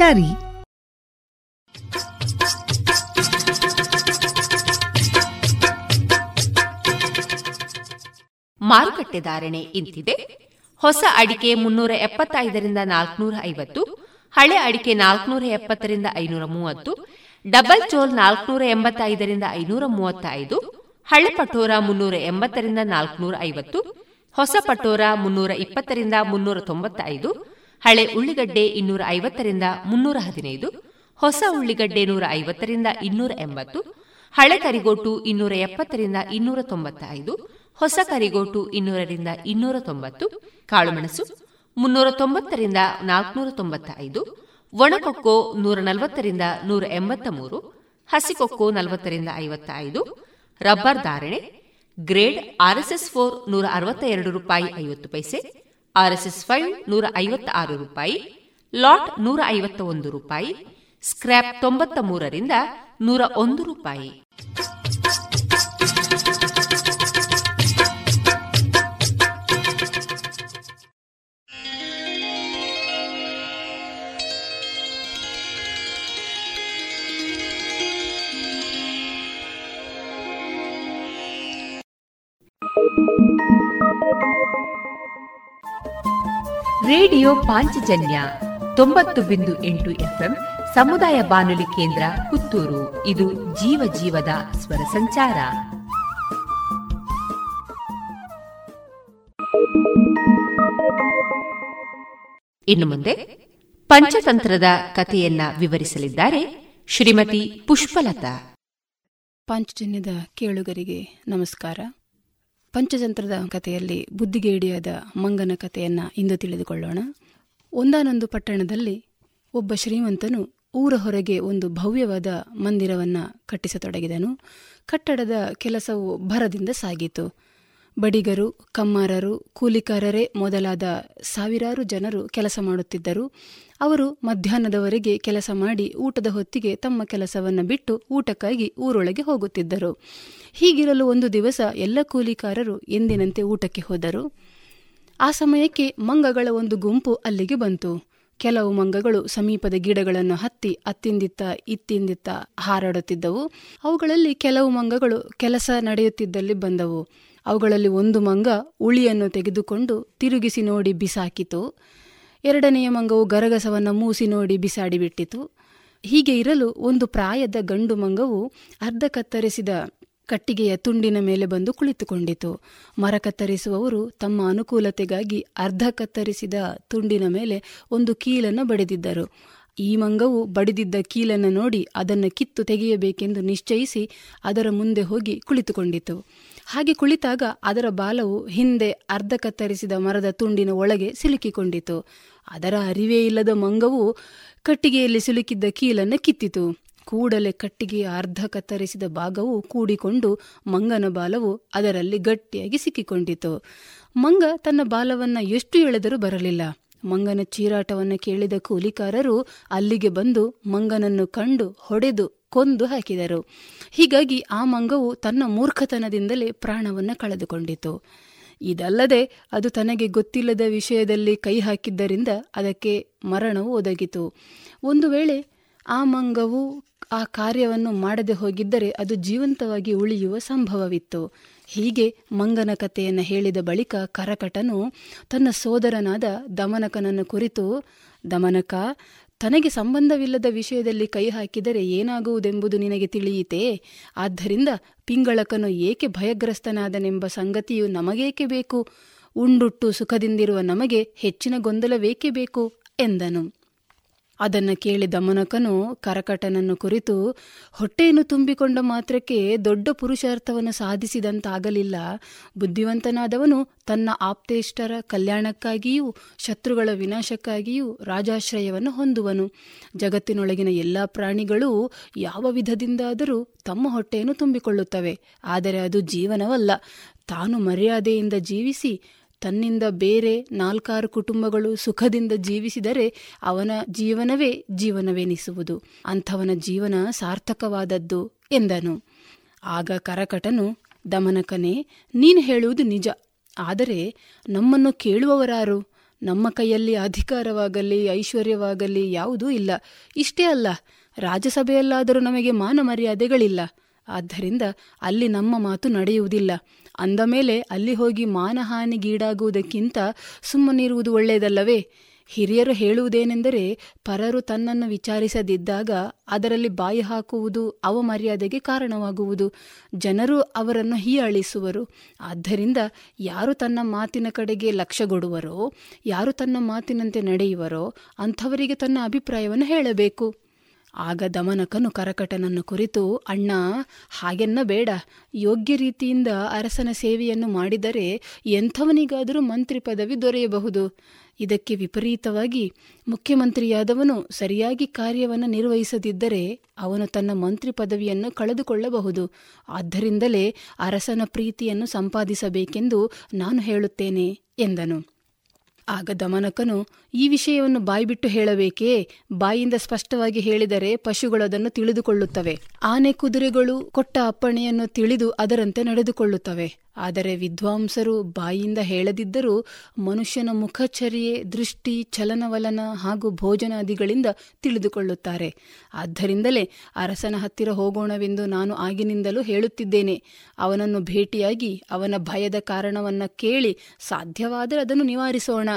ಜಾರಿ. ಮಾರುಕಟ್ಟೆ ಧಾರಣೆ ಇಂತಿದೆ. ಹೊಸ ಅಡಿಕೆ 375-450, ಹಳೆ ಅಡಿಕೆ 470-530, ಡಬಲ್ ಚೋಲ್ 485-535, ಹಳೆ ಪಟೋರ 380-450, ಹೊಸ ಪಟೋರ 320-395, ಹಳೆ ಉಳ್ಳಿಗಡ್ಡೆ 250-315, ಹೊಸ ಉಳ್ಳಿಗಡ್ಡೆ 150-280, ಹಳೆ ಕರಿಗೋಟು 270-295, ಹೊಸ ಕರಿಗೋಟು 200-290, ಕಾಳುಮೆಣಸು 390-495, ಒಣಕೊಕ್ಕೋ 140-183, ಹಸಿಕೊಕ್ಕೋ 40-55. ರಬ್ಬರ್ ಧಾರಣೆ: ಗ್ರೇಡ್ RSS 4 162 ರೂಪಾಯಿ 50 ಪೈಸೆ, RSS 5 156 ರೂಪಾಯಿ, ಲಾಟ್ 151 ರೂಪಾಯಿ, ಸ್ಕ್ರ್ಯಾಪ್ 93-101 ರೂಪಾಯಿ. ರೇಡಿಯೋ ಪಾಂಚಜನ್ಯ 90.8 FM ಸಮುದಾಯ ಬಾನುಲಿ ಕೇಂದ್ರ ಪುತ್ತೂರು. ಇದು ಜೀವ ಜೀವದ ಸ್ವರ ಸಂಚಾರ. ಇನ್ನು ಮುಂದೆ ಪಂಚತಂತ್ರದ ಕಥೆಯನ್ನ ವಿವರಿಸಲಿದ್ದಾರೆ ಶ್ರೀಮತಿ ಪುಷ್ಪಲತಾ. ಪಾಂಚಜನ್ಯದ ಕೇಳುಗರಿಗೆ ನಮಸ್ಕಾರ. ಪಂಚತಂತ್ರದ ಕಥೆಯಲ್ಲಿ ಬುದ್ಧಿಗೆ ಹಿಡಿಯಾದ ಮಂಗನ ಕಥೆಯನ್ನು ಇಂದು ತಿಳಿದುಕೊಳ್ಳೋಣ. ಒಂದಾನೊಂದು ಪಟ್ಟಣದಲ್ಲಿ ಒಬ್ಬ ಶ್ರೀಮಂತನು ಊರ ಹೊರಗೆ ಒಂದು ಭವ್ಯವಾದ ಮಂದಿರವನ್ನು ಕಟ್ಟಿಸತೊಡಗಿದನು. ಕಟ್ಟಡದ ಕೆಲಸವು ಭರದಿಂದ ಸಾಗಿತು. ಬಡಿಗರು, ಕಮ್ಮಾರರು, ಕೂಲಿಕಾರರೇ ಮೊದಲಾದ ಸಾವಿರಾರು ಜನರು ಕೆಲಸ ಮಾಡುತ್ತಿದ್ದರು. ಅವರು ಮಧ್ಯಾಹ್ನದವರೆಗೆ ಕೆಲಸ ಮಾಡಿ ಊಟದ ಹೊತ್ತಿಗೆ ತಮ್ಮ ಕೆಲಸವನ್ನು ಬಿಟ್ಟು ಊಟಕ್ಕಾಗಿ ಊರೊಳಗೆ ಹೋಗುತ್ತಿದ್ದರು. ಹೀಗಿರಲು ಒಂದು ದಿವಸ ಎಲ್ಲ ಕೂಲಿಕಾರರು ಎಂದಿನಂತೆ ಊಟಕ್ಕೆ ಹೋದರು. ಆ ಸಮಯಕ್ಕೆ ಮಂಗಗಳ ಒಂದು ಗುಂಪು ಅಲ್ಲಿಗೆ ಬಂತು. ಕೆಲವು ಮಂಗಗಳು ಸಮೀಪದ ಗಿಡಗಳನ್ನು ಹತ್ತಿ ಅತ್ತಿಂದಿತ್ತ ಇತ್ತಿಂದಿತ್ತ ಹಾರಾಡುತ್ತಿದ್ದವು. ಅವುಗಳಲ್ಲಿ ಕೆಲವು ಮಂಗಗಳು ಕೆಲಸ ನಡೆಯುತ್ತಿದ್ದಲ್ಲಿ ಬಂದವು. ಅವುಗಳಲ್ಲಿ ಒಂದು ಮಂಗ ಉಳಿಯನ್ನು ತೆಗೆದುಕೊಂಡು ತಿರುಗಿಸಿ ನೋಡಿ ಬಿಸಾಕಿತು. ಎರಡನೆಯ ಮಂಗವು ಗರಗಸವನ್ನು ಮೂಸಿ ನೋಡಿ ಬಿಸಾಡಿಬಿಟ್ಟಿತು. ಹೀಗೆ ಇರಲು ಒಂದು ಪ್ರಾಯದ ಗಂಡು ಮಂಗವು ಅರ್ಧ ಕತ್ತರಿಸಿದ ಕಟ್ಟಿಗೆಯ ತುಂಡಿನ ಮೇಲೆ ಬಂದು ಕುಳಿತುಕೊಂಡಿತು. ಮರ ಕತ್ತರಿಸುವವರು ತಮ್ಮ ಅನುಕೂಲತೆಗಾಗಿ ಅರ್ಧ ಕತ್ತರಿಸಿದ ತುಂಡಿನ ಮೇಲೆ ಒಂದು ಕೀಲನ್ನು ಬಡಿದಿದ್ದರು. ಈ ಮಂಗವು ಬಡಿದಿದ್ದ ಕೀಲನ್ನು ನೋಡಿ ಅದನ್ನು ಕಿತ್ತು ತೆಗೆಯಬೇಕೆಂದು ನಿಶ್ಚಯಿಸಿ ಅದರ ಮುಂದೆ ಹೋಗಿ ಕುಳಿತುಕೊಂಡಿತು. ಹಾಗೆ ಕುಳಿತಾಗ ಅದರ ಬಾಲವು ಹಿಂದೆ ಅರ್ಧ ಕತ್ತರಿಸಿದ ಮರದ ತುಂಡಿನ ಒಳಗೆ ಸಿಲುಕಿಕೊಂಡಿತು. ಅದರ ಅರಿವೇ ಇಲ್ಲದ ಮಂಗವು ಕಟ್ಟಿಗೆಯಲ್ಲಿ ಸಿಲುಕಿದ್ದ ಕೀಲನ್ನು ಕಿತ್ತಿತು. ಕೂಡಲೇ ಕಟ್ಟಿಗೆಯ ಅರ್ಧ ಕತ್ತರಿಸಿದ ಭಾಗವು ಕೂಡಿಕೊಂಡು ಮಂಗನ ಬಾಲವು ಅದರಲ್ಲಿ ಗಟ್ಟಿಯಾಗಿ ಸಿಕ್ಕಿಕೊಂಡಿತು. ಮಂಗ ತನ್ನ ಬಾಲವನ್ನು ಎಷ್ಟು ಎಳೆದರೂ ಬರಲಿಲ್ಲ. ಮಂಗನ ಚೀರಾಟವನ್ನು ಕೇಳಿದ ಕೂಲಿಕಾರರು ಅಲ್ಲಿಗೆ ಬಂದು ಮಂಗನನ್ನು ಕಂಡು ಹೊಡೆದು ಕೊಂದು ಹಾಕಿದರು. ಹೀಗಾಗಿ ಆ ಮಂಗವು ತನ್ನ ಮೂರ್ಖತನದಿಂದಲೇ ಪ್ರಾಣವನ್ನು ಕಳೆದುಕೊಂಡಿತು. ಇದಲ್ಲದೆ ಅದು ತನಗೆ ಗೊತ್ತಿಲ್ಲದ ವಿಷಯದಲ್ಲಿ ಕೈ ಹಾಕಿದ್ದರಿಂದ ಅದಕ್ಕೆ ಮರಣವು ಒದಗಿತು. ಒಂದು ವೇಳೆ ಆ ಮಂಗವು ಆ ಕಾರ್ಯವನ್ನು ಮಾಡದೆ ಹೋಗಿದ್ದರೆ ಅದು ಜೀವಂತವಾಗಿ ಉಳಿಯುವ ಸಂಭವವಿತ್ತು. ಹೀಗೆ ಮಂಗನ ಕಥೆಯನ್ನು ಹೇಳಿದ ಬಳಿಕ ಕರಕಟನು ತನ್ನ ಸೋದರನಾದ ದಮನಕನನ್ನು ಕುರಿತು, ದಮನಕ, ತನಗೆ ಸಂಬಂಧವಿಲ್ಲದ ವಿಷಯದಲ್ಲಿ ಕೈ ಹಾಕಿದರೆ ಏನಾಗುವುದೆಂಬುದು ನಿನಗೆ ತಿಳಿಯಿತೇ? ಆದ್ದರಿಂದ ಪಿಂಗಳಕನು ಏಕೆ ಭಯಗ್ರಸ್ತನಾದನೆಂಬ ಸಂಗತಿಯು ನಮಗೇಕೆ ಬೇಕು? ಉಂಡುಟ್ಟು ಸುಖದಿಂದಿರುವ ನಮಗೆ ಹೆಚ್ಚಿನ ಗೊಂದಲವೇಕೆ ಬೇಕು ಎಂದನು. ಅದನ್ನು ಕೇಳಿ ದಮನಕನು ಕರಕಟನನ್ನು ಕುರಿತು, ಹೊಟ್ಟೆಯನ್ನು ತುಂಬಿಕೊಂಡ ಮಾತ್ರಕ್ಕೆ ದೊಡ್ಡ ಪುರುಷಾರ್ಥವನ್ನು ಸಾಧಿಸಿದಂತಾಗಲಿಲ್ಲ. ಬುದ್ಧಿವಂತನಾದವನು ತನ್ನ ಆಪ್ತೇಷ್ಟರ ಕಲ್ಯಾಣಕ್ಕಾಗಿಯೂ ಶತ್ರುಗಳ ವಿನಾಶಕ್ಕಾಗಿಯೂ ರಾಜಾಶ್ರಯವನ್ನು ಹೊಂದುವನು. ಜಗತ್ತಿನೊಳಗಿನ ಎಲ್ಲ ಪ್ರಾಣಿಗಳು ಯಾವ ವಿಧದಿಂದಾದರೂ ತಮ್ಮ ಹೊಟ್ಟೆಯನ್ನು ತುಂಬಿಕೊಳ್ಳುತ್ತವೆ. ಆದರೆ ಅದು ಜೀವನವಲ್ಲ. ತಾನು ಮರ್ಯಾದೆಯಿಂದ ಜೀವಿಸಿ ತನ್ನಿಂದ ಬೇರೆ ನಾಲ್ಕಾರು ಕುಟುಂಬಗಳು ಸುಖದಿಂದ ಜೀವಿಸಿದರೆ ಅವನ ಜೀವನವೇ ಜೀವನವೆನಿಸುವುದು. ಅಂಥವನ ಜೀವನ ಸಾರ್ಥಕವಾದದ್ದು ಎಂದನು. ಆಗ ಕರಕಟನು, ದಮನಕನೇ, ನೀನು ಹೇಳುವುದು ನಿಜ. ಆದರೆ ನಮ್ಮನ್ನು ಕೇಳುವವರಾರು? ನಮ್ಮ ಕೈಯಲ್ಲಿ ಅಧಿಕಾರವಾಗಲಿ ಐಶ್ವರ್ಯವಾಗಲಿ ಯಾವುದೂ ಇಲ್ಲ. ಇಷ್ಟೇ ಅಲ್ಲ, ರಾಜಸಭೆಯಲ್ಲಾದರೂ ನಮಗೆ ಮಾನ ಮರ್ಯಾದೆಗಳಿಲ್ಲ. ಆದ್ದರಿಂದ ಅಲ್ಲಿ ನಮ್ಮ ಮಾತು ನಡೆಯುವುದಿಲ್ಲ. ಅಂದ ಮೇಲೆ ಅಲ್ಲಿ ಹೋಗಿ ಮಾನಹಾನಿಗೀಡಾಗುವುದಕ್ಕಿಂತ ಸುಮ್ಮನಿರುವುದು ಒಳ್ಳೆಯದಲ್ಲವೇ? ಹಿರಿಯರು ಹೇಳುವುದೇನೆಂದರೆ, ಪರರು ತನ್ನನ್ನು ವಿಚಾರಿಸದಿದ್ದಾಗ ಅದರಲ್ಲಿ ಬಾಯಿ ಹಾಕುವುದು ಅವಮರ್ಯಾದೆಗೆ ಕಾರಣವಾಗುವುದು. ಜನರು ಅವರನ್ನು ಹೀಯಾಳಿಸುವರು. ಆದ್ದರಿಂದ ಯಾರು ತನ್ನ ಮಾತಿನ ಕಡೆಗೆ ಲಕ್ಷ್ಯ ಕೊಡುವರೋ, ಯಾರು ತನ್ನ ಮಾತಿನಂತೆ ನಡೆಯುವರೋ ಅಂಥವರಿಗೆ ತನ್ನ ಅಭಿಪ್ರಾಯವನ್ನು ಹೇಳಬೇಕು. ಆಗ ದಮನಕನು ಕರಕಟನನ್ನು ಕುರಿತು, ಅಣ್ಣ, ಹಾಗೆನ್ನ ಬೇಡ. ಯೋಗ್ಯ ರೀತಿಯಿಂದ ಅರಸನ ಸೇವೆಯನ್ನು ಮಾಡಿದರೆ ಎಂಥವನಿಗಾದರೂ ಮಂತ್ರಿ ಪದವಿ ದೊರೆಯಬಹುದು. ಇದಕ್ಕೆ ವಿಪರೀತವಾಗಿ ಮುಖ್ಯಮಂತ್ರಿಯಾದವನು ಸರಿಯಾಗಿ ಕಾರ್ಯವನ್ನು ನಿರ್ವಹಿಸದಿದ್ದರೆ ಅವನು ತನ್ನ ಮಂತ್ರಿ ಪದವಿಯನ್ನು ಕಳೆದುಕೊಳ್ಳಬಹುದು. ಆದ್ದರಿಂದಲೇ ಅರಸನ ಪ್ರೀತಿಯನ್ನು ಸಂಪಾದಿಸಬೇಕೆಂದು ನಾನು ಹೇಳುತ್ತೇನೆ ಎಂದನು. ಆಗ ದಮನಕನು, ಈ ವಿಷಯವನ್ನು ಬಾಯ್ಬಿಟ್ಟು ಹೇಳಬೇಕೇ? ಬಾಯಿಂದ ಸ್ಪಷ್ಟವಾಗಿ ಹೇಳಿದರೆ ಪಶುಗಳದನ್ನು ತಿಳಿದುಕೊಳ್ಳುತ್ತವೆ. ಆನೆ ಕುದುರೆಗಳು ಕೊಟ್ಟ ಅಪ್ಪಣೆಯನ್ನು ತಿಳಿದು ಅದರಂತೆ ನಡೆದುಕೊಳ್ಳುತ್ತವೆ. ಆದರೆ ವಿದ್ವಾಂಸರು ಬಾಯಿಂದ ಹೇಳದಿದ್ದರೂ ಮನುಷ್ಯನ ಮುಖಚರ್ಯೆ, ದೃಷ್ಟಿ, ಚಲನವಲನ ಹಾಗೂ ಭೋಜನಾದಿಗಳಿಂದ ತಿಳಿದುಕೊಳ್ಳುತ್ತಾರೆ. ಆದ್ದರಿಂದಲೇ ಅರಸನ ಹತ್ತಿರ ಹೋಗೋಣವೆಂದು ನಾನು ಆಗಿನಿಂದಲೂ ಹೇಳುತ್ತಿದ್ದೇನೆ. ಅವನನ್ನು ಭೇಟಿಯಾಗಿ ಅವನ ಭಯದ ಕಾರಣವನ್ನು ಕೇಳಿ ಸಾಧ್ಯವಾದರೆ ಅದನ್ನು ನಿವಾರಿಸೋಣ.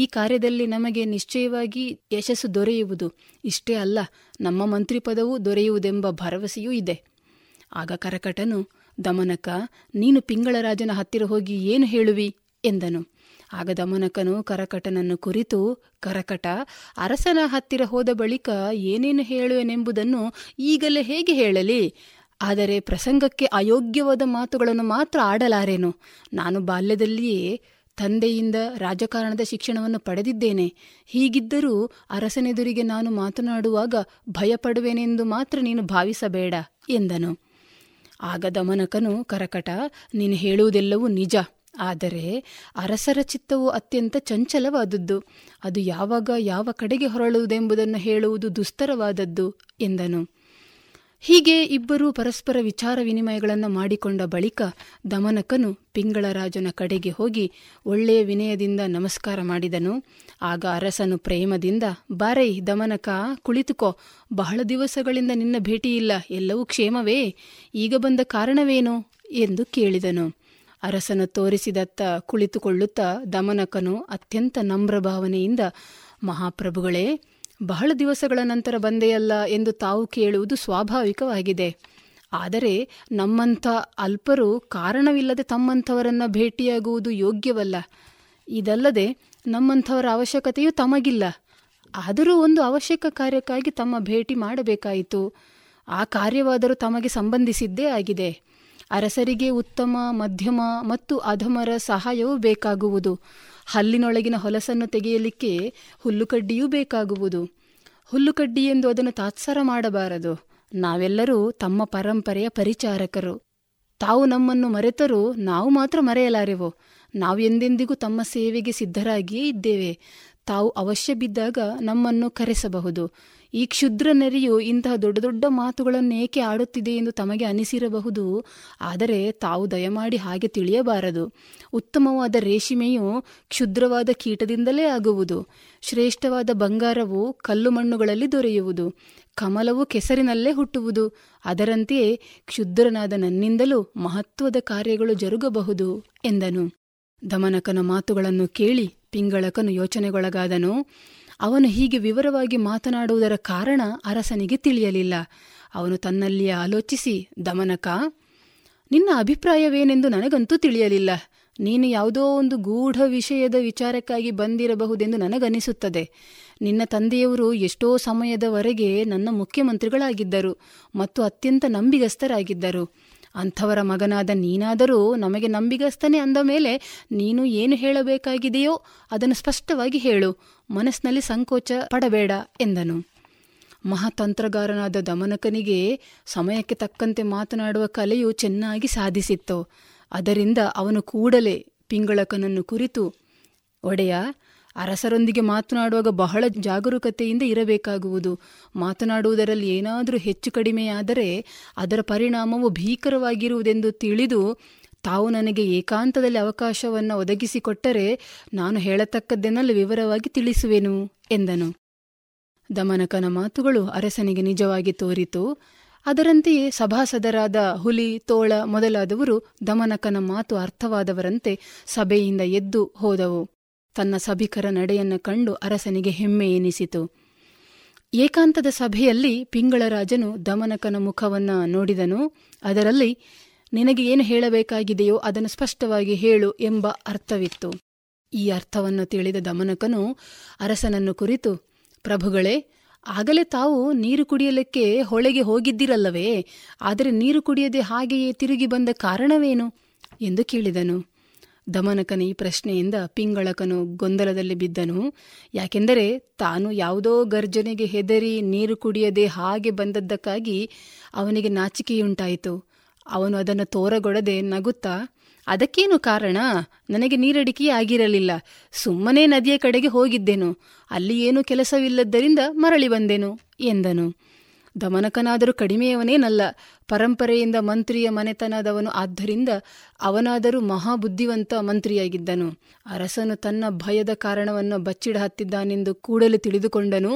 ಈ ಕಾರ್ಯದಲ್ಲಿ ನಮಗೆ ನಿಶ್ಚಯವಾಗಿ ಯಶಸ್ಸು ದೊರೆಯುವುದು. ಇಷ್ಟೇ ಅಲ್ಲ, ನಮ್ಮ ಮಂತ್ರಿ ಪದವೂ ದೊರೆಯುವುದೆಂಬ ಭರವಸೆಯೂ ಇದೆ. ಆಗ ಕರಕಟನು, ದಮನಕ, ನೀನು ಪಿಂಗಳರಾಜನ ಹತ್ತಿರ ಹೋಗಿ ಏನು ಹೇಳುವಿ ಎಂದನು. ಆಗ ದಮನಕನು ಕರಕಟನನ್ನು ಕುರಿತು, ಕರಕಟ, ಅರಸನ ಹತ್ತಿರ ಹೋದ ಬಳಿಕ ಏನೇನು ಹೇಳುವೆನೆಂಬುದನ್ನು ಈಗಲೇ ಹೇಗೆ ಹೇಳಲಿ? ಆದರೆ ಪ್ರಸಂಗಕ್ಕೆ ಅಯೋಗ್ಯವಾದ ಮಾತುಗಳನ್ನು ಮಾತ್ರ ಆಡಲಾರೇನು? ನಾನು ಬಾಲ್ಯದಲ್ಲಿಯೇ ತಂದೆಯಿಂದ ರಾಜಕಾರಣದ ಶಿಕ್ಷಣವನ್ನು ಪಡೆದಿದ್ದೇನೆ. ಹೀಗಿದ್ದರೂ ಅರಸನೆದುರಿಗೆ ನಾನು ಮಾತನಾಡುವಾಗ ಭಯಪಡುವೆನೆಂದು ಮಾತ್ರ ನೀನು ಭಾವಿಸಬೇಡ ಎಂದನು. ಆಗ ದಮನಕನು, ಕರಕಟ, ನೀನು ಹೇಳುವುದೆಲ್ಲವೂ ನಿಜ, ಆದರೆ ಅರಸರ ಚಿತ್ತವು ಅತ್ಯಂತ ಚಂಚಲವಾದದ್ದು. ಅದು ಯಾವಾಗ ಯಾವ ಕಡೆಗೆ ಹೊರಳುವುದೆಂಬುದನ್ನು ಹೇಳುವುದು ದುಸ್ತರವಾದದ್ದು ಎಂದನು. ಹೀಗೆ ಇಬ್ಬರೂ ಪರಸ್ಪರ ವಿಚಾರ ವಿನಿಮಯಗಳನ್ನು ಮಾಡಿಕೊಂಡ ಬಳಿಕ ದಮನಕನು ಪಿಂಗಳರಾಜನ ಕಡೆಗೆ ಹೋಗಿ ಒಳ್ಳೆಯ ವಿನಯದಿಂದ ನಮಸ್ಕಾರ ಮಾಡಿದನು. ಆಗ ಅರಸನು ಪ್ರೇಮದಿಂದ, ಬಾರೈ ದಮನಕ, ಕುಳಿತುಕೋ, ಬಹಳ ದಿವಸಗಳಿಂದ ನಿನ್ನ ಭೇಟಿಯಿಲ್ಲ, ಎಲ್ಲವೂ ಕ್ಷೇಮವೇ, ಈಗ ಬಂದ ಕಾರಣವೇನು ಎಂದು ಕೇಳಿದನು. ಅರಸನು ತೋರಿಸಿದತ್ತ ಕುಳಿತುಕೊಳ್ಳುತ್ತಾ ದಮನಕನು ಅತ್ಯಂತ ನಮ್ರಭಾವನೆಯಿಂದ, ಮಹಾಪ್ರಭುಗಳೇ, ಬಹಳ ದಿವಸಗಳ ನಂತರ ಬಂದೆಯಲ್ಲ ಎಂದು ತಾವು ಕೇಳುವುದು ಸ್ವಾಭಾವಿಕವಾಗಿದೆ. ಆದರೆ ನಮ್ಮಂಥ ಅಲ್ಪರು ಕಾರಣವಿಲ್ಲದೆ ತಮ್ಮಂಥವರನ್ನು ಭೇಟಿಯಾಗುವುದು ಯೋಗ್ಯವಲ್ಲ. ಇದಲ್ಲದೆ ನಮ್ಮಂಥವರ ಅವಶ್ಯಕತೆಯೂ ತಮಗಿಲ್ಲ. ಆದರೂ ಒಂದು ಅವಶ್ಯಕ ಕಾರ್ಯಕ್ಕಾಗಿ ತಮ್ಮ ಭೇಟಿ ಮಾಡಬೇಕಾಯಿತು. ಆ ಕಾರ್ಯವಾದರೂ ತಮಗೆ ಸಂಬಂಧಿಸಿದ್ದೇ ಆಗಿದೆ. ಅರಸರಿಗೆ ಉತ್ತಮ, ಮಧ್ಯಮ ಮತ್ತು ಅಧಮರ ಸಹಾಯವೂ ಬೇಕಾಗುವುದು. ಹಲ್ಲಿನೊಳಗಿನ ಹೊಲಸನ್ನು ತೆಗೆಯಲಿಕ್ಕೆ ಹುಲ್ಲುಕಡ್ಡಿಯೂ ಬೇಕಾಗುವುದು. ಹುಲ್ಲುಕಡ್ಡಿ ಎಂದು ಅದನ್ನು ತಾತ್ಸಾರ ಮಾಡಬಾರದು. ನಾವೆಲ್ಲರೂ ತಮ್ಮ ಪರಂಪರೆಯ ಪರಿಚಾರಕರು. ತಾವು ನಮ್ಮನ್ನು ಮರೆತರೂ ನಾವು ಮಾತ್ರ ಮರೆಯಲಾರೆವು. ನಾವು ಎಂದೆಂದಿಗೂ ತಮ್ಮ ಸೇವೆಗೆ ಸಿದ್ಧರಾಗಿಯೇ ಇದ್ದೇವೆ. ತಾವು ಅವಶ್ಯ ಬಿದ್ದಾಗ ನಮ್ಮನ್ನು ಕರೆಸಬಹುದು. ಈ ಕ್ಷುದ್ರ ನೆರೆಯು ಇಂತಹ ದೊಡ್ಡ ದೊಡ್ಡ ಮಾತುಗಳನ್ನು ಏಕೆ ಆಡುತ್ತಿದೆ ಎಂದು ತಮಗೆ ಅನಿಸಿರಬಹುದು. ಆದರೆ ತಾವು ದಯಮಾಡಿ ಹಾಗೆ ತಿಳಿಯಬಾರದು. ಉತ್ತಮವಾದ ರೇಷ್ಮೆಯು ಕ್ಷುದ್ರವಾದ ಕೀಟದಿಂದಲೇ ಆಗುವುದು. ಶ್ರೇಷ್ಠವಾದ ಬಂಗಾರವು ಕಲ್ಲು ಮಣ್ಣುಗಳಲ್ಲಿ ದೊರೆಯುವುದು. ಕಮಲವು ಕೆಸರಿನಲ್ಲೇ ಹುಟ್ಟುವುದು. ಅದರಂತೆಯೇ ಕ್ಷುದ್ರನಾದ ನನ್ನಿಂದಲೂ ಮಹತ್ವದ ಕಾರ್ಯಗಳು ಜರುಗಬಹುದು ಎಂದನು. ದಮನಕನ ಮಾತುಗಳನ್ನು ಕೇಳಿ ಪಿಂಗಳಕನು ಯೋಚನೆಗೊಳಗಾದನು. ಅವನು ಹೀಗೆ ವಿವರವಾಗಿ ಮಾತನಾಡುವುದರ ಕಾರಣ ಅರಸನಿಗೆ ತಿಳಿಯಲಿಲ್ಲ. ಅವನು ತನ್ನಲ್ಲಿಯೇ ಆಲೋಚಿಸಿ, ದಮನಕ, ನಿನ್ನ ಅಭಿಪ್ರಾಯವೇನೆಂದು ನನಗಂತೂ ತಿಳಿಯಲಿಲ್ಲ. ನೀನು ಯಾವುದೋ ಒಂದು ಗೂಢ ವಿಷಯದ ವಿಚಾರಕ್ಕಾಗಿ ಬಂದಿರಬಹುದೆಂದು ನನಗನಿಸುತ್ತದೆ. ನಿನ್ನ ತಂದೆಯವರು ಎಷ್ಟೋ ಸಮಯದವರೆಗೆ ನನ್ನ ಮುಖ್ಯಮಂತ್ರಿಗಳಾಗಿದ್ದರು ಮತ್ತು ಅತ್ಯಂತ ನಂಬಿಗಸ್ತರಾಗಿದ್ದರು. ಅಂಥವರ ಮಗನಾದ ನೀನಾದರೂ ನಮಗೆ ನಂಬಿಗಸ್ತನೇ ಅಂದ ಮೇಲೆ ನೀನು ಏನು ಹೇಳಬೇಕಾಗಿದೆಯೋ ಅದನ್ನು ಸ್ಪಷ್ಟವಾಗಿ ಹೇಳು. ಮನಸ್ಸಿನಲ್ಲಿ ಸಂಕೋಚ ಪಡಬೇಡ ಎಂದನು. ಮಹಾತಂತ್ರಗಾರನಾದ ದಮನಕನಿಗೆ ಸಮಯಕ್ಕೆ ತಕ್ಕಂತೆ ಮಾತನಾಡುವ ಕಲೆಯು ಚೆನ್ನಾಗಿ ಸಾಧಿಸಿತ್ತು. ಅದರಿಂದ ಅವನು ಕೂಡಲೇ ಪಿಂಗಳಕನನ್ನು ಕುರಿತು, ಒಡೆಯ, ಅರಸರೊಂದಿಗೆ ಮಾತನಾಡುವಾಗ ಬಹಳ ಜಾಗರೂಕತೆಯಿಂದ ಇರಬೇಕಾಗುವುದು. ಮಾತನಾಡುವುದರಲ್ಲಿ ಏನಾದರೂ ಹೆಚ್ಚು ಕಡಿಮೆಯಾದರೆ ಅದರ ಪರಿಣಾಮವು ಭೀಕರವಾಗಿರುವುದೆಂದು ತಿಳಿದು ತಾವು ನನಗೆ ಏಕಾಂತದಲ್ಲಿ ಅವಕಾಶವನ್ನು ಒದಗಿಸಿಕೊಟ್ಟರೆ ನಾನು ಹೇಳತಕ್ಕದ್ದನ್ನೆಲ್ಲ ವಿವರವಾಗಿ ತಿಳಿಸುವೆನು ಎಂದನು. ದಮನಕನ ಮಾತುಗಳು ಅರಸನಿಗೆ ನಿಜವಾಗಿ ತೋರಿತು. ಅದರಂತೆಯೇ ಸಭಾಸದರಾದ ಹುಲಿ, ತೋಳ ಮೊದಲಾದವರು ದಮನಕನ ಮಾತು ಅರ್ಥವಾದವರಂತೆ ಸಭೆಯಿಂದ ಎದ್ದು ಹೋದವು. ತನ್ನ ಸಭಿಕರ ನಡೆಯನ್ನು ಕಂಡು ಅರಸನಿಗೆ ಹೆಮ್ಮೆ ಎನಿಸಿತು. ಏಕಾಂತದ ಸಭೆಯಲ್ಲಿ ಪಿಂಗಳರಾಜನು ದಮನಕನ ಮುಖವನ್ನು ನೋಡಿದನು. ಅದರಲ್ಲಿ ನಿನಗೆ ಏನು ಹೇಳಬೇಕಾಗಿದೆಯೋ ಅದನ್ನು ಸ್ಪಷ್ಟವಾಗಿ ಹೇಳು ಎಂಬ ಅರ್ಥವಿತ್ತು. ಈ ಅರ್ಥವನ್ನು ತಿಳಿದ ದಮನಕನು ಅರಸನನ್ನು ಕುರಿತು, ಪ್ರಭುಗಳೇ, ಆಗಲೇ ತಾವು ನೀರು ಕುಡಿಯಲಿಕ್ಕೆ ಹೊಳೆಗೆ ಹೋಗಿದ್ದಿರಲ್ಲವೇ? ಆದರೆ ನೀರು ಕುಡಿಯದೆ ಹಾಗೆಯೇ ತಿರುಗಿ ಬಂದ ಕಾರಣವೇನು ಎಂದು ಕೇಳಿದನು. ದಮನಕನ ಈ ಪ್ರಶ್ನೆಯಿಂದ ಪಿಂಗಳಕನು ಗೊಂದಲದಲ್ಲಿ ಬಿದ್ದನು. ಯಾಕೆಂದರೆ ತಾನು ಯಾವುದೋ ಗರ್ಜನೆಗೆ ಹೆದರಿ ನೀರು ಕುಡಿಯದೆ ಹಾಗೆ ಬಂದದ್ದಕ್ಕಾಗಿ ಅವನಿಗೆ ನಾಚಿಕೆಯುಂಟಾಯಿತು. ಅವನು ಅದನ್ನು ತೋರಗೊಡದೆ ನಗುತ್ತಾ, ಅದಕ್ಕೇನು ಕಾರಣ? ನನಗೆ ನೀರಡಿಕೆಯೇ ಆಗಿರಲಿಲ್ಲ. ಸುಮ್ಮನೆ ನದಿಯ ಕಡೆಗೆ ಹೋಗಿದ್ದೆನು. ಅಲ್ಲಿ ಏನೂ ಕೆಲಸವಿಲ್ಲದ್ದರಿಂದ ಮರಳಿ ಬಂದೆನು ಎಂದನು. ದಮನಕನಾದರೂ ಕಡಿಮೆಯವನೇನಲ್ಲ. ಪರಂಪರೆಯಿಂದ ಮಂತ್ರಿಯ ಮನೆತನದವನು. ಆದ್ದರಿಂದ ಅವನಾದರೂ ಮಹಾಬುದ್ಧಿವಂತ ಮಂತ್ರಿಯಾಗಿದ್ದನು. ಅರಸನು ತನ್ನ ಭಯದ ಕಾರಣವನ್ನು ಬಚ್ಚಿಡ ಹತ್ತಿದ್ದಾನೆಂದು ಕೂಡಲೇ ತಿಳಿದುಕೊಂಡನು.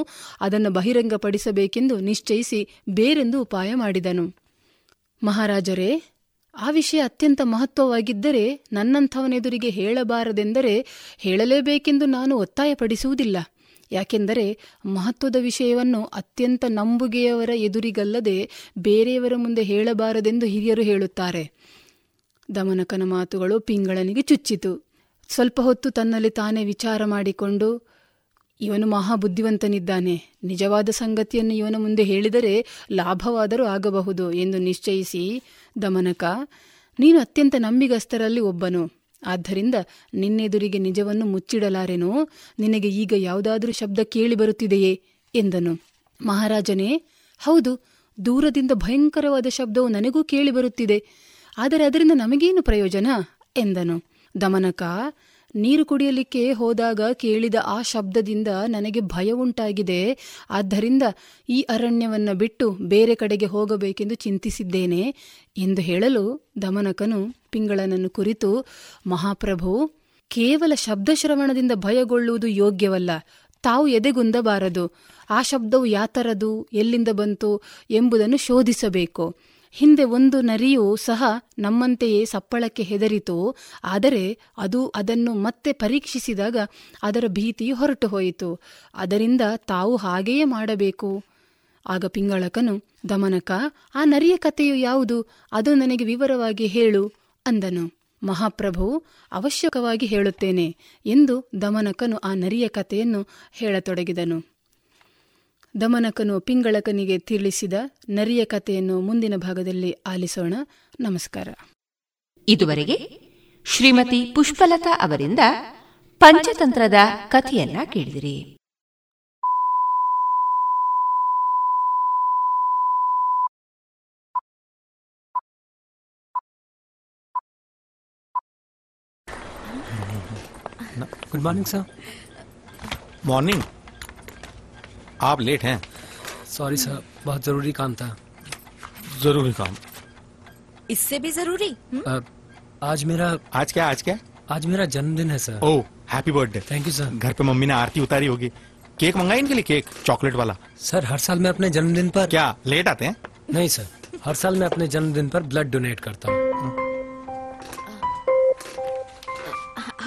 ಅದನ್ನು ಬಹಿರಂಗಪಡಿಸಬೇಕೆಂದು ನಿಶ್ಚಯಿಸಿ ಬೇರೆಂದು ಉಪಾಯ ಮಾಡಿದನು. ಮಹಾರಾಜರೇ, ಆ ವಿಷಯ ಅತ್ಯಂತ ಮಹತ್ವವಾಗಿದ್ದರೆ ನನ್ನಂಥವನೆದುರಿಗೆ ಹೇಳಬಾರದೆಂದರೆ ಹೇಳಲೇಬೇಕೆಂದು ನಾನು ಒತ್ತಾಯಪಡಿಸುವುದಿಲ್ಲ. ಯಾಕೆಂದರೆ ಮಹತ್ವದ ವಿಷಯವನ್ನು ಅತ್ಯಂತ ನಂಬುಗೆಯವರ ಎದುರಿಗಲ್ಲದೆ ಬೇರೆಯವರ ಮುಂದೆ ಹೇಳಬಾರದೆಂದು ಹಿರಿಯರು ಹೇಳುತ್ತಾರೆ. ದಮನಕನ ಮಾತುಗಳು ಪಿಂಗಳನಿಗೆ ಚುಚ್ಚಿತು. ಸ್ವಲ್ಪ ಹೊತ್ತು ತನ್ನಲ್ಲಿ ತಾನೇ ವಿಚಾರ ಮಾಡಿಕೊಂಡು, ಇವನು ಮಹಾಬುದ್ಧಿವಂತನಿದ್ದಾನೆ, ನಿಜವಾದ ಸಂಗತಿಯನ್ನು ಇವನ ಮುಂದೆ ಹೇಳಿದರೆ ಲಾಭವಾದರೂ ಆಗಬಹುದು ಎಂದು ನಿಶ್ಚಯಿಸಿ, ದಮನಕ, ನೀನು ಅತ್ಯಂತ ನಂಬಿಗಸ್ಥರಲ್ಲಿ ಒಬ್ಬನು, ಆದ್ದರಿಂದ ನಿನ್ನೆದುರಿಗೆ ನಿಜವನ್ನು ಮುಚ್ಚಿಡಲಾರೆನೋ? ನಿನಗೆ ಈಗ ಯಾವುದಾದರೂ ಶಬ್ದ ಕೇಳಿ ಬರುತ್ತಿದೆಯೇ ಎಂದನು. ಮಹಾರಾಜನೇ, ಹೌದು, ದೂರದಿಂದ ಭಯಂಕರವಾದ ಶಬ್ದವು ನನಗೂ ಕೇಳಿ ಬರುತ್ತಿದೆ, ಆದರೆ ಅದರಿಂದ ನಮಗೇನು ಪ್ರಯೋಜನ ಎಂದನು. ದಮನಕ, ನೀರು ಕುಡಿಯಲಿಕ್ಕೆ ಹೋದಾಗ ಕೇಳಿದ ಆ ಶಬ್ದದಿಂದ ನನಗೆ ಭಯ ಉಂಟಾಗಿದೆ, ಆದ್ದರಿಂದ ಈ ಅರಣ್ಯವನ್ನು ಬಿಟ್ಟು ಬೇರೆ ಕಡೆಗೆ ಹೋಗಬೇಕೆಂದು ಚಿಂತಿಸಿದ್ದೇನೆ ಎಂದು ಹೇಳಲು ದಮನಕನು ಪಿಂಗಳನನ್ನು ಕುರಿತು, ಮಹಾಪ್ರಭು, ಕೇವಲ ಶಬ್ದಶ್ರವಣದಿಂದ ಭಯಗೊಳ್ಳುವುದು ಯೋಗ್ಯವಲ್ಲ, ತಾವು ಎದೆಗುಂದಬಾರದು. ಆ ಶಬ್ದವು ಯಾತರದು, ಎಲ್ಲಿಂದ ಬಂತು ಎಂಬುದನ್ನು ಶೋಧಿಸಬೇಕು. ಹಿಂದೆ ಒಂದು ನರಿಯೂ ಸಹ ನಮ್ಮಂತೆಯೇ ಸಪ್ಪಳಕ್ಕೆ ಹೆದರಿತು, ಆದರೆ ಅದು ಅದನ್ನು ಮತ್ತೆ ಪರೀಕ್ಷಿಸಿದಾಗ ಅದರ ಭೀತಿಯು ಹೊರಟು ಹೋಯಿತು. ಅದರಿಂದ ತಾವು ಹಾಗೆಯೇ ಮಾಡಬೇಕು. ಆಗ ಪಿಂಗಳಕನು, ದಮನಕ, ಆ ನರಿಯ ಕಥೆಯು ಯಾವುದು? ಅದು ನನಗೆ ವಿವರವಾಗಿ ಹೇಳು ಅಂದನು. ಮಹಾಪ್ರಭು, ಅವಶ್ಯಕವಾಗಿ ಹೇಳುತ್ತೇನೆ ಎಂದು ದಮನಕನು ಆ ನರಿಯ ಕಥೆಯನ್ನು ಹೇಳತೊಡಗಿದನು. ದಮನಕನು ಪಿಂಗಳಕನಿಗೆ ತಿಳಿಸಿದ ನರಿಯ ಕಥೆಯನ್ನು ಮುಂದಿನ ಭಾಗದಲ್ಲಿ ಆಲಿಸೋಣ. ನಮಸ್ಕಾರ. ಇದುವರೆಗೆ ಶ್ರೀಮತಿ ಪುಷ್ಪಲತಾ ಅವರಿಂದ ಪಂಚತಂತ್ರದ ಕಥೆಯನ್ನ ಕೇಳಿದಿರಿ. Good morning sir. मॉर्निंग, आप लेट हैं. सॉरी सर, बहुत जरूरी काम था. जरूरी काम? इससे भी जरूरी? आज मेरा जन्मदिन है sir. Oh, happy birthday. Thank you sir. घर पे मम्मी ने आरती उतारी होगी. केक मंगाया इनके लिए? केक चॉकलेट वाला? सर, हर साल मैं अपने जन्मदिन पर... क्या लेट आते हैं? नहीं सर, हर साल मैं अपने जन्मदिन पर ब्लड डोनेट करता हूँ.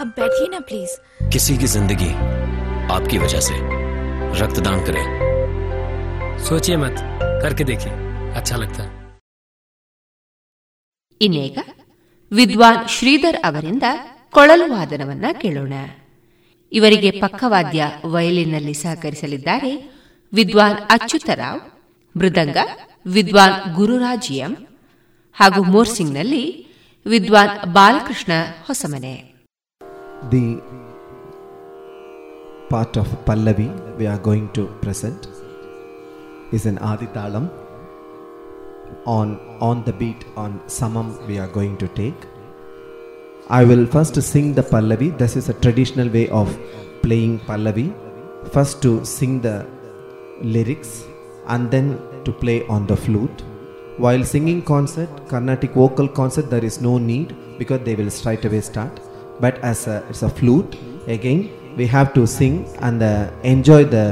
आप बैठिए ना प्लीज. किसी की जिंदगी आपकी वजह से रक्तदान करें, सोचिए मत, करके देखिए, अच्छा लगता है. ಇನ್ನೇಗ ವಿದ್ವಾನ್ ಶ್ರೀಧರ್ ಅವರಿಂದ ಕೊಳಲು ವಾದನವನ್ನ ಕೇಳೋಣ. ಇವರಿಗೆ ಪಕ್ಕವಾದ್ಯ ವಯಲಿನ್ನಲ್ಲಿ ಸಹಕರಿಸಲಿದ್ದಾರೆ ವಿದ್ವಾನ್ ಅಚ್ಯುತರಾವ್, ಮೃದಂಗ ವಿದ್ವಾನ್ ಗುರುರಾಜಿಯಂ ಹಾಗೂ ಮೋರ್ಸಿಂಗ್ನಲ್ಲಿ ವಿದ್ವಾನ್ Balakrishna Hosamane. The part of Pallavi we are going to present is an Aditalam. On the beat, on Samam we are going to take. I will first sing the Pallavi. This is a traditional way of playing Pallavi. First to sing the lyrics and then to play on the flute. While singing concert, Carnatic vocal concert, there is no need because they will straight away start. But as it's a flute, again we have to sing and enjoy the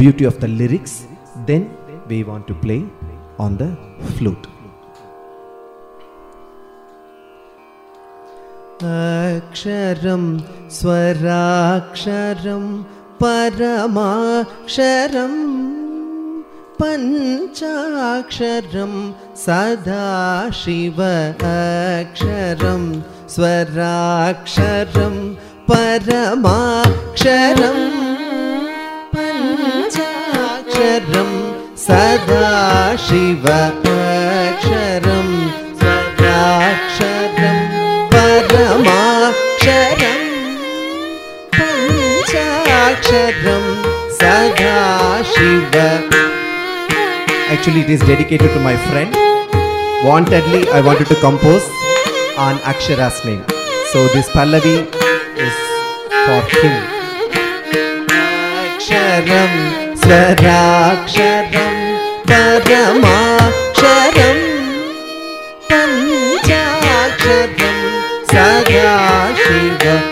beauty of the lyrics, then we want to play on the flute. Aksharam swaraksharam paramaksharam panchaksharam sadashiva aksharam ಸ್ವರಾಕ್ಷರಂ ಪರಮಾಕ್ಷರಂ ಪಂಚಾಕ್ಷರಂ ಸದಾಶಿವಾಕ್ಷರಂ ಸ್ವರಾಕ್ಷರಂ ಪರಮಾಕ್ಷರಂ ಪಂಚಾಕ್ಷರಂ ಸದಾಶಿವ. Actually it is dedicated to my friend. Wantedly I wanted to compose on Akshara's name, so this Pallavi is for him. Aksharam swaraksharam paramaksharam panchaksharam sadashiva.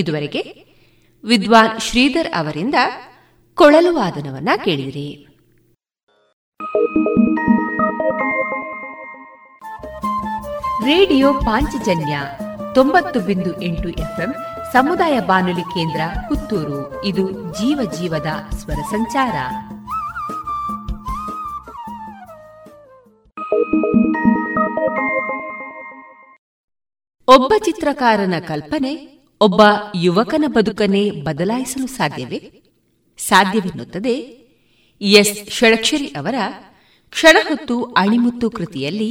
ಇದುವರೆಗೆ ವಿದ್ವಾನ್ ಶ್ರೀಧರ್ ಅವರಿಂದ ಕೊಳಲು ವಾದನವನ್ನ ಕೇಳಿದಿರಿ. ರೇಡಿಯೋ ಪಾಂಚಜನ್ಯ 90.8 FM ಸಮುದಾಯ ಬಾನುಲಿ ಕೇಂದ್ರ ಪುತ್ತೂರು. ಇದು ಜೀವ ಜೀವದ ಸ್ವರ ಸಂಚಾರ. ಒಬ್ಬ ಚಿತ್ರಕಾರನ ಕಲ್ಪನೆ ಒಬ್ಬ ಯುವಕನ ಬದುಕನ್ನೇ ಬದಲಾಯಿಸಲು ಸಾಧ್ಯವೇ? ಸಾಧ್ಯವೆನ್ನುತ್ತದೆ ಎಸ್ ಷಡಕ್ಷರಿ ಅವರ ಕ್ಷಣ ಹೊತ್ತು ಅಣಿಮುತ್ತು ಕೃತಿಯಲ್ಲಿ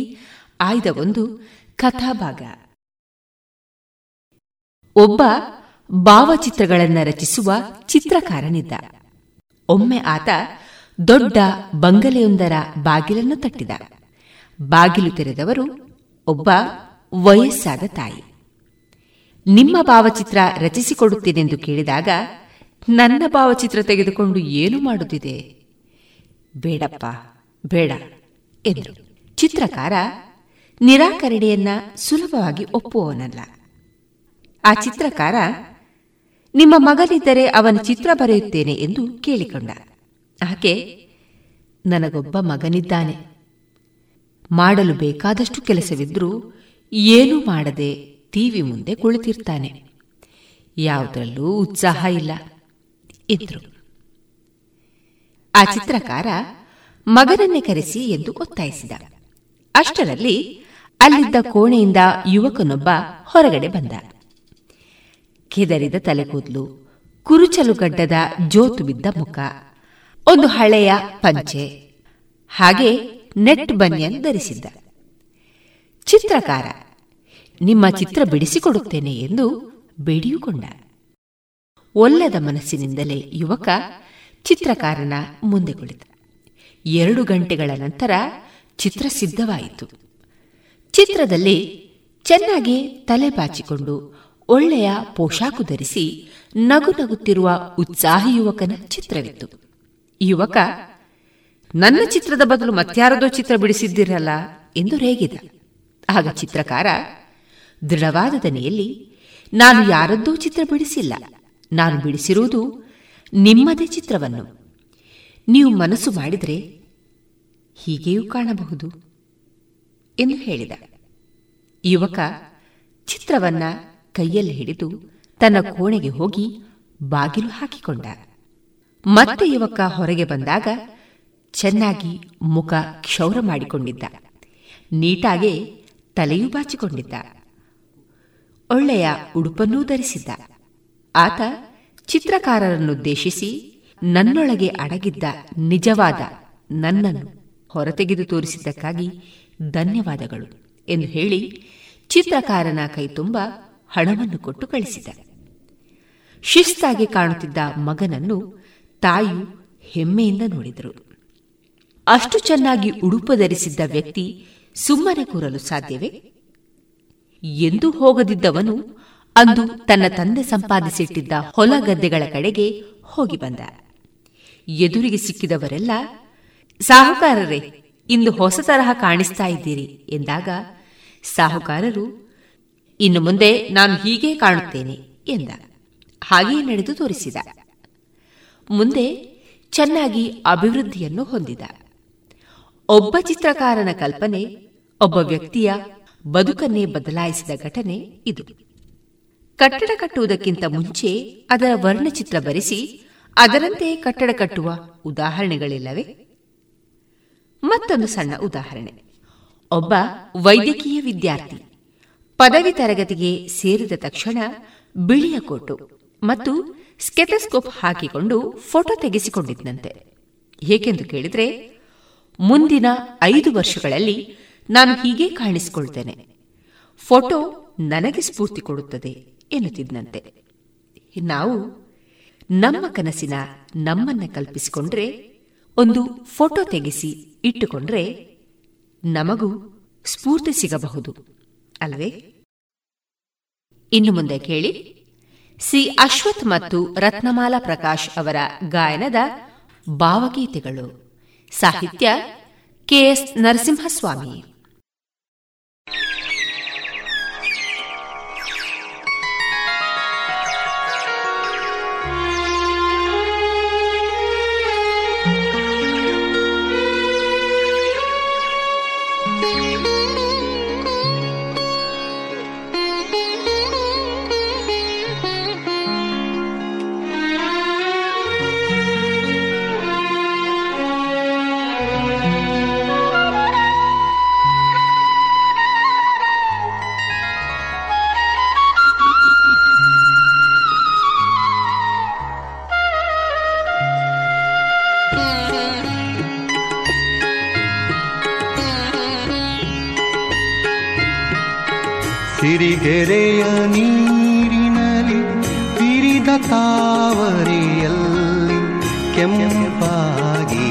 ಆಯ್ದ ಒಂದು ಕಥಾಭಾಗ. ಒಬ್ಬ ಭಾವಚಿತ್ರಗಳನ್ನು ರಚಿಸುವ ಚಿತ್ರಕಾರನಿದ್ದ. ಒಮ್ಮೆ ಆತ ದೊಡ್ಡ ಬಂಗಲೆಯೊಂದರ ಬಾಗಿಲನ್ನು ತಟ್ಟಿದ. ಬಾಗಿಲು ತೆರೆದವರು ಒಬ್ಬ ವಯಸ್ಸಾದ ತಾಯಿ. ನಿಮ್ಮ ಭಾವಚಿತ್ರ ರಚಿಸಿಕೊಡುತ್ತೇನೆಂದು ಕೇಳಿದಾಗ, ನನ್ನ ಭಾವಚಿತ್ರ ತೆಗೆದುಕೊಂಡು ಏನು ಮಾಡುತ್ತಿದೆ? ಬೇಡಪ್ಪ ಬೇಡ ಎಂದರು. ಚಿತ್ರಕಾರ ನಿರಾಕರಣೆಯನ್ನ ಸುಲಭವಾಗಿ ಒಪ್ಪುವವನಲ್ಲ. ಆ ಚಿತ್ರಕಾರ ನಿಮ್ಮ ಮಗನಿದ್ದರೆ ಅವನ ಚಿತ್ರ ಬರೆಯುತ್ತೇನೆ ಎಂದು ಕೇಳಿಕೊಂಡ. ಆಕೆ, ನನಗೊಬ್ಬ ಮಗನಿದ್ದಾನೆ, ಮಾಡಲು ಬೇಕಾದಷ್ಟು ಕೆಲಸವಿದ್ರೂ ಏನೂ ಮಾಡದೆ ಟಿವಿ ಮುಂದೆ ಕುಳಿತಿರ್ತಾನೆ, ಯಾವುದರಲ್ಲೂ ಉತ್ಸಾಹ ಇಲ್ಲ ಎಂದರು. ಆ ಚಿತ್ರಕಾರ ಮಗನನ್ನೇ ಕರೆಸಿ ಎಂದು ಒತ್ತಾಯಿಸಿದ. ಅಷ್ಟರಲ್ಲಿ ಅಲ್ಲಿದ್ದ ಕೋಣೆಯಿಂದ ಯುವಕನೊಬ್ಬ ಹೊರಗಡೆ ಬಂದ. ಕೆದರಿದ ತಲೆಗೂದಲು, ಕುರುಚಲುಗಡ್ಡದ ಜೋತು ಬಿದ್ದ ಮುಖ, ಒಂದು ಹಳೆಯ ಪಂಚೆ ಹಾಗೆ ನೆಟ್ ಬನಿಯನ್ ಧರಿಸಿದ್ದ. ಚಿತ್ರಕಾರ, ನಿಮ್ಮ ಚಿತ್ರ ಬಿಡಿಸಿಕೊಡುತ್ತೇನೆ ಎಂದು ಬೇಡಿಕೊಂಡ. ಒಲ್ಲದ ಮನಸ್ಸಿನಿಂದಲೇ ಯುವಕ ಚಿತ್ರಕಾರನ ಮುಂದೆ ಕುಳಿತ. 2 ಗಂಟೆಗಳ ನಂತರ ಚಿತ್ರ ಸಿದ್ಧವಾಯಿತು. ಚಿತ್ರದಲ್ಲಿ ಚೆನ್ನಾಗಿ ತಲೆ ಬಾಚಿಕೊಂಡು ಒಳ್ಳೆಯ ಪೋಷಾಕು ಧರಿಸಿ ನಗುನಗುತ್ತಿರುವ ಉತ್ಸಾಹಿ ಯುವಕನ ಚಿತ್ರವಿತ್ತು. ಯುವಕ, ನನ್ನ ಚಿತ್ರದ ಬದಲು ಮತ್ಯಾರದೋ ಚಿತ್ರ ಬಿಡಿಸಿದ್ದಿರಲ್ಲ ಎಂದು ರೇಗಿದ. ಆಗ ಚಿತ್ರಕಾರ ದೃಢವಾದ ದನಿಯಲ್ಲಿ, ನಾನು ಯಾರದ್ದೂ ಚಿತ್ರ ಬಿಡಿಸಿಲ್ಲ, ನಾನು ಬಿಡಿಸಿರುವುದು ನಿಮ್ಮದೇ ಚಿತ್ರವನ್ನು. ನೀವು ಮನಸ್ಸು ಮಾಡಿದರೆ ಹೀಗೆಯೂ ಕಾಣಬಹುದು ಎಂದು ಹೇಳಿದ. ಯುವಕ ಚಿತ್ರವನ್ನ ಕೈಯಲ್ಲಿ ಹಿಡಿದು ತನ್ನ ಕೋಣೆಗೆ ಹೋಗಿ ಬಾಗಿಲು ಹಾಕಿಕೊಂಡ. ಮತ್ತೆ ಯುವಕ ಹೊರಗೆ ಬಂದಾಗ ಚೆನ್ನಾಗಿ ಮುಖ ಕ್ಷೌರ ಮಾಡಿಕೊಂಡಿದ್ದ, ನೀಟಾಗೆ ತಲೆಯೂ ಬಾಚಿಕೊಂಡಿದ್ದ, ಒಳ್ಳೆಯ ಉಡುಪನ್ನೂ ಧರಿಸಿದ್ದ. ಆತ ಚಿತ್ರಕಾರರನ್ನುದ್ದೇಶಿಸಿ ನನ್ನೊಳಗೆ ಅಡಗಿದ್ದ ನಿಜವಾದ ನನ್ನನ್ನು ಹೊರತೆಗೆದು ತೋರಿಸಿದ್ದಕ್ಕಾಗಿ ಧನ್ಯವಾದಗಳು ಎಂದು ಹೇಳಿ ಚಿತ್ರಕಾರನ ಕೈತುಂಬ ಹಣವನ್ನು ಕೊಟ್ಟು ಕಳಿಸಿದ. ಶಿಸ್ತಾಗಿ ಕಾಣುತ್ತಿದ್ದ ಮಗನನ್ನು ತಾಯಿ ಹೆಮ್ಮೆಯಿಂದ ನೋಡಿದರು. ಅಷ್ಟು ಚೆನ್ನಾಗಿ ಉಡುಪು ಧರಿಸಿದ್ದ ವ್ಯಕ್ತಿ ಸುಮ್ಮನೆ ಕೂರಲು ಸಾಧ್ಯವೇ? ಎಂದೂ ಹೋಗದಿದ್ದವನು ಅಂದು ತನ್ನ ತಂದೆ ಸಂಪಾದಿಸಿಟ್ಟಿದ್ದ ಹೊಲ ಗದ್ದೆಗಳ ಕಡೆಗೆ ಹೋಗಿ ಬಂದ. ಎದುರಿಗೆ ಸಿಕ್ಕಿದವರೆಲ್ಲ, ಸಾಹುಕಾರರೇ, ಇಂದು ಹೊಸ ತರಹ ಕಾಣಿಸ್ತಾ ಇದ್ದೀರಿ ಎಂದಾಗ ಸಾಹುಕಾರರು, ಇನ್ನು ಮುಂದೆ ನಾನು ಹೀಗೆ ಕಾಣುತ್ತೇನೆ ಎಂದ. ಹಾಗೆಯೇ ನಡೆದು ತೋರಿಸಿದ. ಮುಂದೆ ಚೆನ್ನಾಗಿ ಅಭಿವೃದ್ಧಿಯನ್ನು ಹೊಂದಿದ. ಒಬ್ಬ ಚಿತ್ರಕಾರನ ಕಲ್ಪನೆ ಒಬ್ಬ ವ್ಯಕ್ತಿಯ ಬದುಕನ್ನೇ ಬದಲಾಯಿಸಿದ ಘಟನೆ ಇದು. ಕಟ್ಟಡ ಕಟ್ಟುವುದಕ್ಕಿಂತ ಮುಂಚೆ ಅದರ ವರ್ಣಚಿತ್ರ ಬರೆಸಿ ಅದರಂತೆ ಕಟ್ಟಡ ಕಟ್ಟುವ ಉದಾಹರಣೆಗಳಿಲ್ಲವೇ? ಮತ್ತೊಂದು ಸಣ್ಣ ಉದಾಹರಣೆ. ಒಬ್ಬ ವೈದ್ಯಕೀಯ ವಿದ್ಯಾರ್ಥಿ ಪದವಿ ತರಗತಿಗೆ ಸೇರಿದ ತಕ್ಷಣ ಬಿಳಿಯ ಕೋಟು ಮತ್ತು ಸ್ಟೆಥೋಸ್ಕೋಪ್ ಹಾಕಿಕೊಂಡು ಫೋಟೋ ತೆಗೆಸಿಕೊಂಡಿದ್ದನಂತೆ. ಏಕೆಂದು ಕೇಳಿದರೆ, ಮುಂದಿನ 5 ವರ್ಷಗಳಲ್ಲಿ ನಾನು ಹೀಗೆ ಕಾಣಿಸಿಕೊಳ್ತೇನೆ, ಫೋಟೋ ನನಗೆ ಸ್ಫೂರ್ತಿ ಕೊಡುತ್ತದೆ ಎನ್ನುತ್ತಿದ್ದನಂತೆ. ನಾವು ನಮ್ಮ ಕನಸಿನ ನಮ್ಮನ್ನು ಕಲ್ಪಿಸಿಕೊಂಡ್ರೆ, ಒಂದು ಫೋಟೋ ತೆಗೆಸಿ ಇಟ್ಟುಕೊಂಡ್ರೆ ನಮಗೂ ಸ್ಫೂರ್ತಿ ಸಿಗಬಹುದು ಅಲ್ವೇ? ಇನ್ನು ಮುಂದೆ ಕೇಳಿ ಸಿ ಅಶ್ವಥ್ ಮತ್ತು ರತ್ನಮಾಲಾ ಪ್ರಕಾಶ್ ಅವರ ಗಾಯನದ ಭಾವಗೀತೆಗಳು. ಸಾಹಿತ್ಯ ಕೆಎಸ್ ನರಸಿಂಹಸ್ವಾಮಿ. ಸಿರಿಗೆರೆಯ ನೀರಿನಲ್ಲಿ ಬಿರಿದ ತಾವರೆಯಲ್ಲಿ ಕೆಂಪಾಗಿ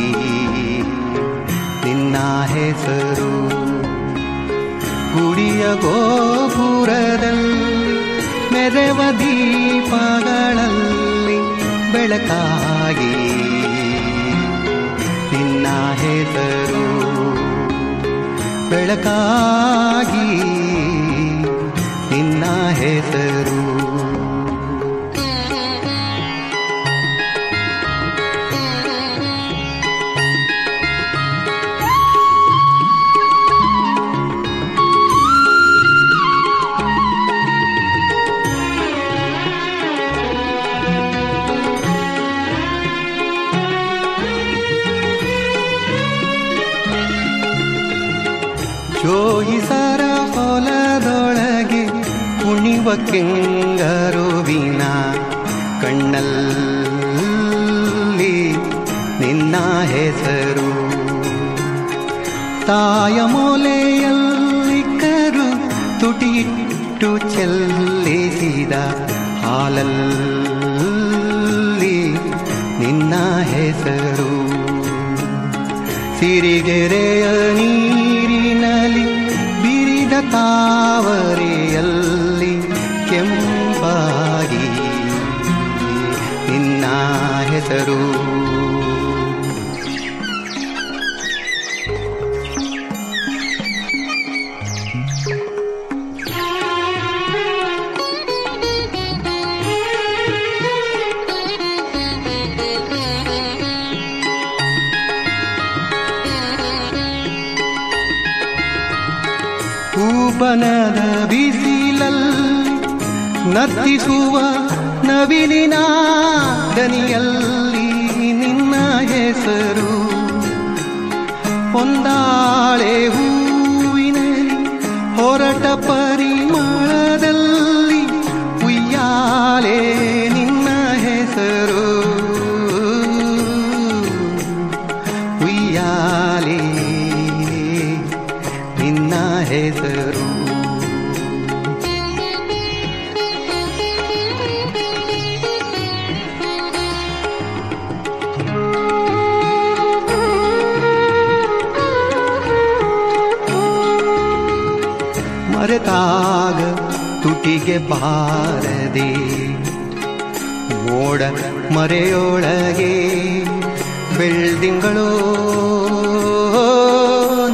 ನಿನ್ನ ಹೆಸರು ಗುಡಿಯ ಗೋಪುರದಲ್ಲಿ ಮೆರೆವ ದೀಪಗಳಲ್ಲಿ ಬೆಳಕಾಗಿ ನಿನ್ನ ಹೆಸರು ಬೆಳಕಾಗಿ ನಿನ್ನ ಹೆಸರು ಜೋಯಿಸರ ಹೊಲದೊಳಗೆ ಕುಣಿವ ಕೆಂಗರುವಿನ ಕಣ್ಣಲ್ಲಿ ನಿನ್ನ ಹೆಸರು ತಾಯ ಮೂಲೆಯಲ್ಲಿ ಕರು ತುಟಿಟ್ಟು ಚೆಲ್ಲಿಸಿದ ಹಾಲಲ್ಲಿ ನಿನ್ನ ಹೆಸರು ಸಿರಿಗೆರೆಯ ನೀರಿನಲ್ಲಿ ಬಿರಿದ ತಾವರೆಯಲ್ಲಿ ಕೆಂಪಾಗಿ ನಿನ್ನ ಹೆಸರು ಬನದ ಬಿಸಿಲಲ್ಲಿ ನರ್ತಿಸುವ ನವಿಲಿನ ದನಿಯಲ್ಲಿ ನಿನ್ನ ಹೆಸರು ಒಂದಾಳೆ ಹೂವಿನಲ್ಲಿ ಹೊರಟ ಪರಿಮಳದಲ್ಲಿ ಉಯ್ಯಾಲೆ ನಿನ್ನ ಹೆಸರು ಉಯ್ಯಾಲೆ ನಿನ್ನ ಹೆಸರು ಮರೆತಾಗ ತುಟಿಗೆ ಬಾರದೆ ಮೋಡ ಮರೆಯೊಳಗೆ ಬೆಳ್ದಿಂಗಳು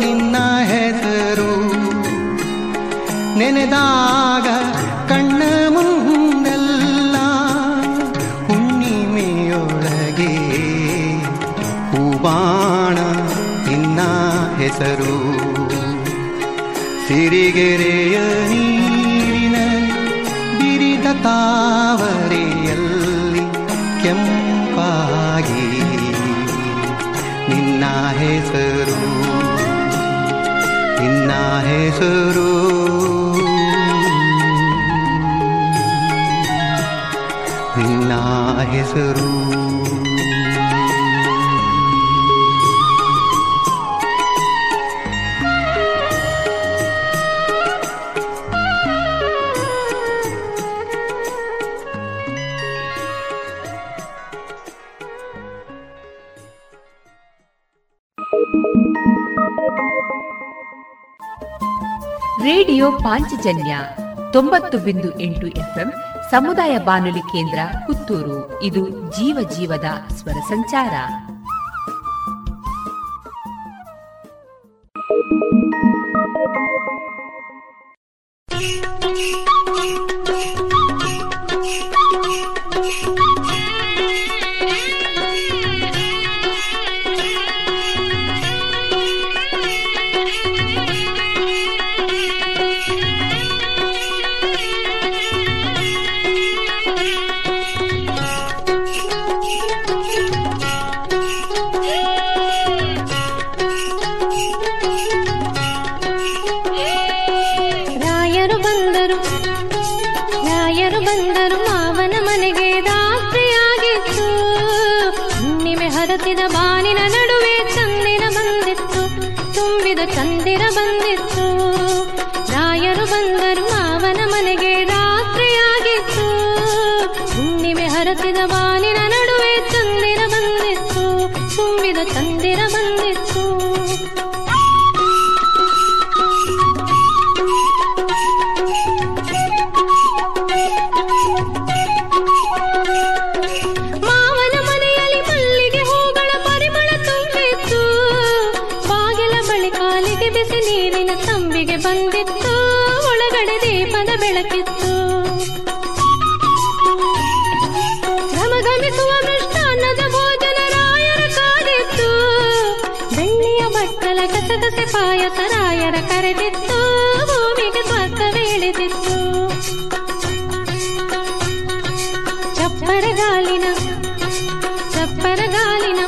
ನಿನ್ನ ಹೆಸರು ನೆನೆದಾಗ ಕಣ್ಣ ಮುಂದೆಲ್ಲ ಹುಣ್ಣಿಮೆಯೊಳಗೆ ಹೂಬಾಣ ನಿನ್ನ ಹೆಸರು ಸಿರಿಗೆರೆಯ ನೀರಿನಲ್ಲಿ ಬಿರಿದ ತಾವರೆಯಲ್ಲಿ ಕೆಂಪಾಗಿ ನಿನ್ನ ಹೆಸರು ನಿನ್ನ ಹೆಸರು ನಿನ್ನ ಹೆಸರು ರೇಡಿಯೋ ಪಾಂಚಜನ್ಯ 90.8 ಎಫ್ಎಂ ಸಮುದಾಯ ಬಾನುಲಿ ಕೇಂದ್ರ ಪುತ್ತೂರು. ಇದು ಜೀವ ಜೀವದ ಸ್ವರ ಸಂಚಾರ. ತಂದಿರ ಬಂದಿತ್ತು ರಾಯರು ಬಂದರು ಮಾವನ ಕಡೆ ದೀಪದ ಬೆಳಕಿತ್ತು. ಘಮಘಮಿಸುವ ಮೃಷ್ಟಾನ್ನದ ಭೋಜನ ರಾಯರ ಕಾದಿತ್ತು. ಬೆಳ್ಳಿಯ ಬಟ್ಟಲ ಕಸಗಸೆ ಪಾಯಸ ರಾಯರ ಕರೆದಿತ್ತು. ಭೂಮಿಗೆ ಸ್ವಾರ್ಥವೇ ಇಳಿದಿತ್ತು. ಚಪ್ಪರಗಾಲಿನ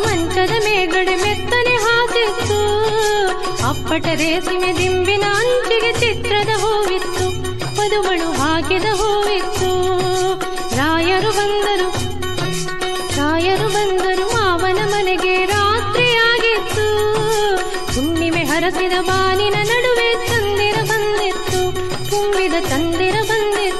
ಮಂಚದ ಮೇಗಡೆ ಮೆತ್ತನೆ ಹಾಕಿತ್ತು. ಅಪ್ಪಟ ರೇಸಿಮೆ ದಿಂಬಿನ ಅಂಚಿಗೆ ಚಿತ್ರದ ಹೂವಿತ್ತು. ಪದುಮಣು ಹಾಕಿದ ಹೂವಿತ್ತು. ರಾಯರು ಬಂದರು ಮಾವನ ಮನೆಗೆ ರಾತ್ರಿಯಾಗಿತ್ತು. ಹುಣ್ಣಿಮೆ ಹರಸಿದ ಬಾನಿನ ನಡುವೆ ಚಂದಿರ ಬಂದಿತ್ತು. ತುಂಬಿದ ಚಂದಿರ ಬಂದಿತ್ತು.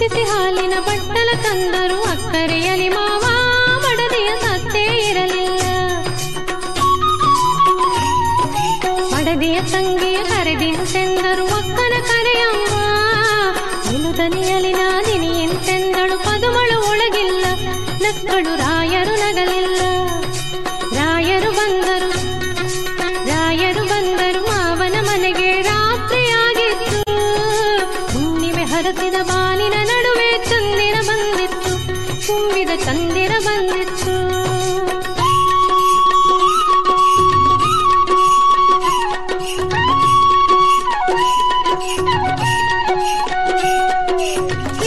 ಬಿಸಿ ಹಾಲಿನ ಬಟ್ಟಲ ತಂದರು ಅಕ್ಕರೆಯಲಿ ಮಾವ. ಮಡದಿಯ ಸತ್ತೇ ಇರಲಿಲ್ಲ. ಮಡದಿಯ ತಂಗಿಯ ಕರೆದಿಯ ಚೆಂದರು ಅಕ್ಕನ ಕರೆಯಮ್ಮ. ನಿಲುದನಿಯಲಿನ ದಿನಿಯೆಂತೆಂದಳು ಪದುಮಳು ಒಳಗಿಲ್ಲ. ನಕ್ಕಳು ರಾಯರು ನಗಲಿಲ್ಲ. ರಾಯರು ಬಂದರು ಮಾವನ ಮನೆಗೆ ರಾತ್ರಿಯಾಗಿತ್ತು. ಹುಣ್ಣಿಮೆ ಹರಸಿದ ಬಾನಿನ ನಡುವೆ ಚಂದಿರ ಬಂದಿತ್ತು. ತುಂಬಿದ ಚಂದಿರ ಬಂದಿತ್ತು.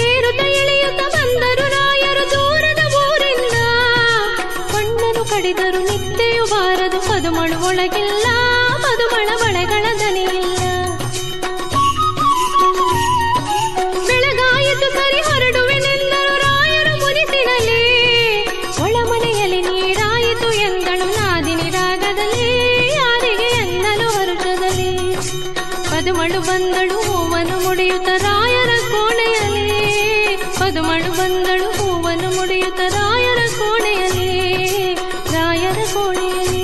ಏರುತ್ತ ಎಳೆಯುತ್ತ ಬಂದರು ರಾಯರು ದೂರದ ಊರಿಂದ. ಕಣ್ಣನು ಕಡಿದರು ನಿತ್ಯೆಯು ಬಾರದು. ಪದುಮಳು ಒಳಗಿಲ್ಲ. ಮಧುಮಳ ಬಳೆಗಳ ದನಿಯಿಲ್ಲ. ಸರಿ ಹೊರಡುವೆನೆಂದರು ರಾಯರು ಮುನಿಸಿನಲ್ಲಿ. ಒಳಮನೆಯಲ್ಲಿ ನೀರಾಯಿತು ಎಂದಳು ನಾದಿನಿ ರಾಗದಲ್ಲಿ. ಯಾರಿಗೆ ಎಂದನು ಹೊರಟದಲ್ಲಿ. ಪದುಮಳು ಬಂದಳು ಹೂವನ್ನು ಮುಡಿಯುತ್ತ ರಾಯರ ಕೋಣೆಯಲ್ಲಿ. ಪದುಮಳು ಬಂದಳು ಹೂವನ್ನು ಮುಡಿಯುತ್ತ ರಾಯರ ಕೋಣೆಯಲ್ಲಿ. ರಾಯರ ಕೋಣೆಯಲ್ಲಿ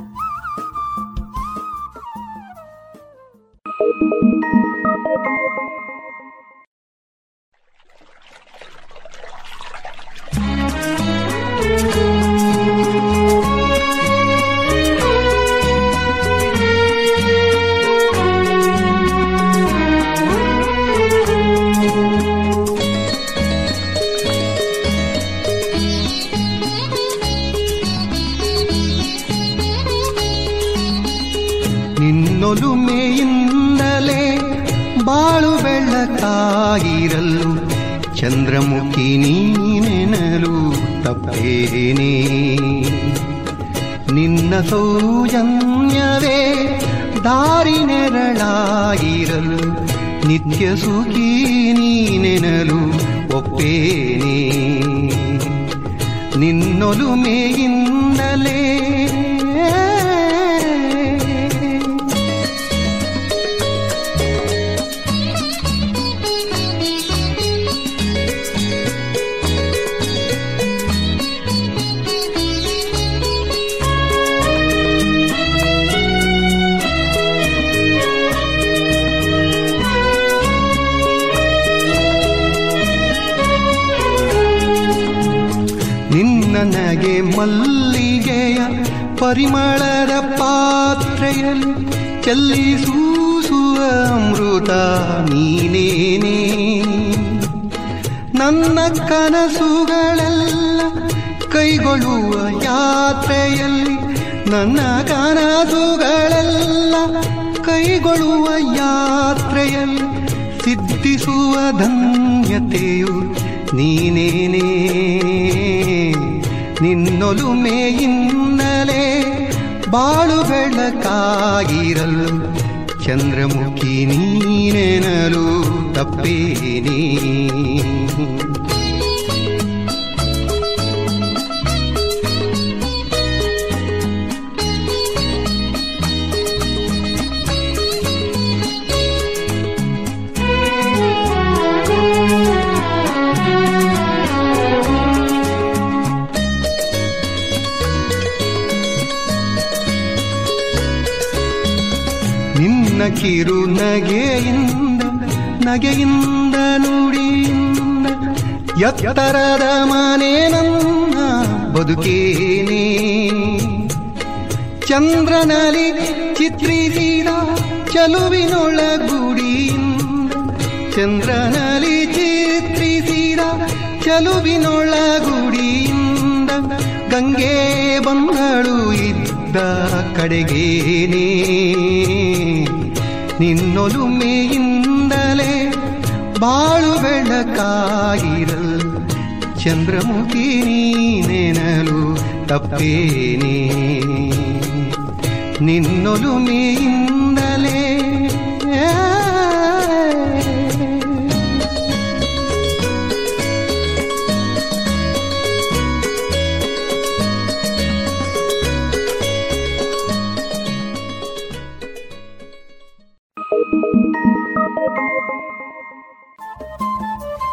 ೊಲುಮೆಯಿಂದಲೇ ಬಾಳು ಬೆಳ್ಳಕಾಗಿರಲು ಚಂದ್ರಮುಖಿ ನೀನೆನಲು ತಪ್ಪೇನೇ. ನಿನ್ನ ಸೌಜನ್ಯವೇ ದಾರಿನೆರಳಾಗಿರಲು ನಿತ್ಯ ಸುಖಿ ನೀನೆನಲು ಒಪ್ಪೇನೇ. ನಿನ್ನೊಲುಮೆಯಿಂದಲೇ ನನಗೆ ಮಲ್ಲಿಗೆಯ ಪರಿಮಳದ ಪಾತ್ರೆಯಲ್ಲಿ ಚೆಲ್ಲಿಸೂಸುವ ಅಮೃತ ನೀನೇನೇ. ನನ್ನ ಕನಸುಗಳೆಲ್ಲ ಕೈಗೊಳ್ಳುವ ಯಾತ್ರೆಯಲ್ಲಿ ಸಿದ್ಧಿಸುವ ಧನ್ಯತೆಯು ನೀನೇನೇ ನಿನ್ನೊಲುಮೆ ಇನ್ನಲೇ ಬಾಳು ಬೆಳಕಾಗಿರಲು ಚಂದ್ರಮುಖಿ ನೀನೆನಲು ತಪ್ಪೇನೇ. ಕಿರು ನಗೆಯಿಂದ ನಗೆಯಿಂದ ನುಡಿಯಿಂದ ಎತ್ತರದ ಮನೆ ನನ್ನ ಬದುಕೇನೆ. ಚಂದ್ರನಲ್ಲಿ ಚಿತ್ರಿಸಿದ ಚಲುವಿನೊಳಗುಡಿಯಿಂದ ಚಂದ್ರನಲ್ಲಿ ಚಿತ್ರಿಸಿದ ಚಲುವಿನೊಳಗುಡಿಯಿಂದ ಗಂಗೆ ಬಂಗಳು ಇದ್ದ ಕಡೆಗೇನೆ. ನಿನ್ನೊಲುಮೆಯಿಂದಲೇ ಬಾಳು ಬೆಳಕಾಗಿರಲು ಚಂದ್ರಮುಖಿ ನೀನೆನಲು ತಪ್ಪೇನೇ. ನಿನ್ನೊಲುಮೆಯಿಂದಲೇ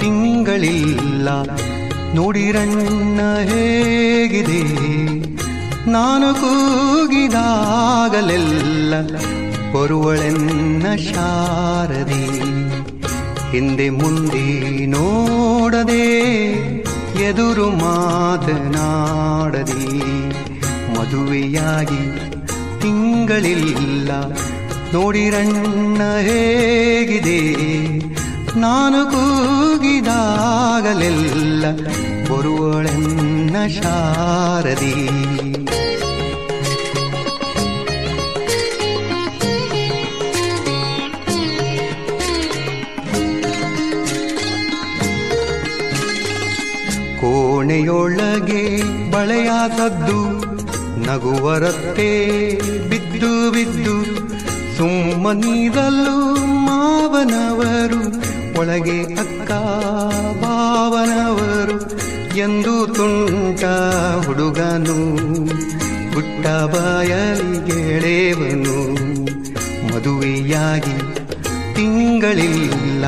ತಿಂಗಳಿಲ್ಲ ನೋಡಿರಣ್ಣ ಹೇಗಿದೆ, ನಾನು ಕೂಗಿದಾಗಲೆಲ್ಲ ಬರುವಳೆನ್ನ ಶಾರದೆ. ಹಿಂದೆ ಮುಂದೆ ನೋಡದೆ ಎದುರು ಮಾತನಾಡದೆ, ಮದುವೆಯಾಗಿ ತಿಂಗಳಿಲ್ಲ ನೋಡಿರಣ್ಣ ಹೇಗಿದೆ, ನಾನು ಕೂಗಿದಾಗಲೆಲ್ಲ ಬರುವಳೆನ್ನ ಶಾರದಿ. ಕೋಣೆಯೊಳಗೆ ಬಳೆಯಾದದ್ದು ನಗುವರತ್ತೆ ಬಿದ್ದು ಬಿದ್ದು ಸುಮ್ಮನಿರಲು ಮಾವನವರು ಒಳಗೆ ಅಕ್ಕ ಬಾವನವರು ಎಂದು ತುಂಟ ಹುಡುಗನು ಹುಟ್ಟ ಬಾಯಲಿಗೆಳೆವನು. ಮದುವೆಯಾಗಿ ತಿಂಗಳಿಲ್ಲ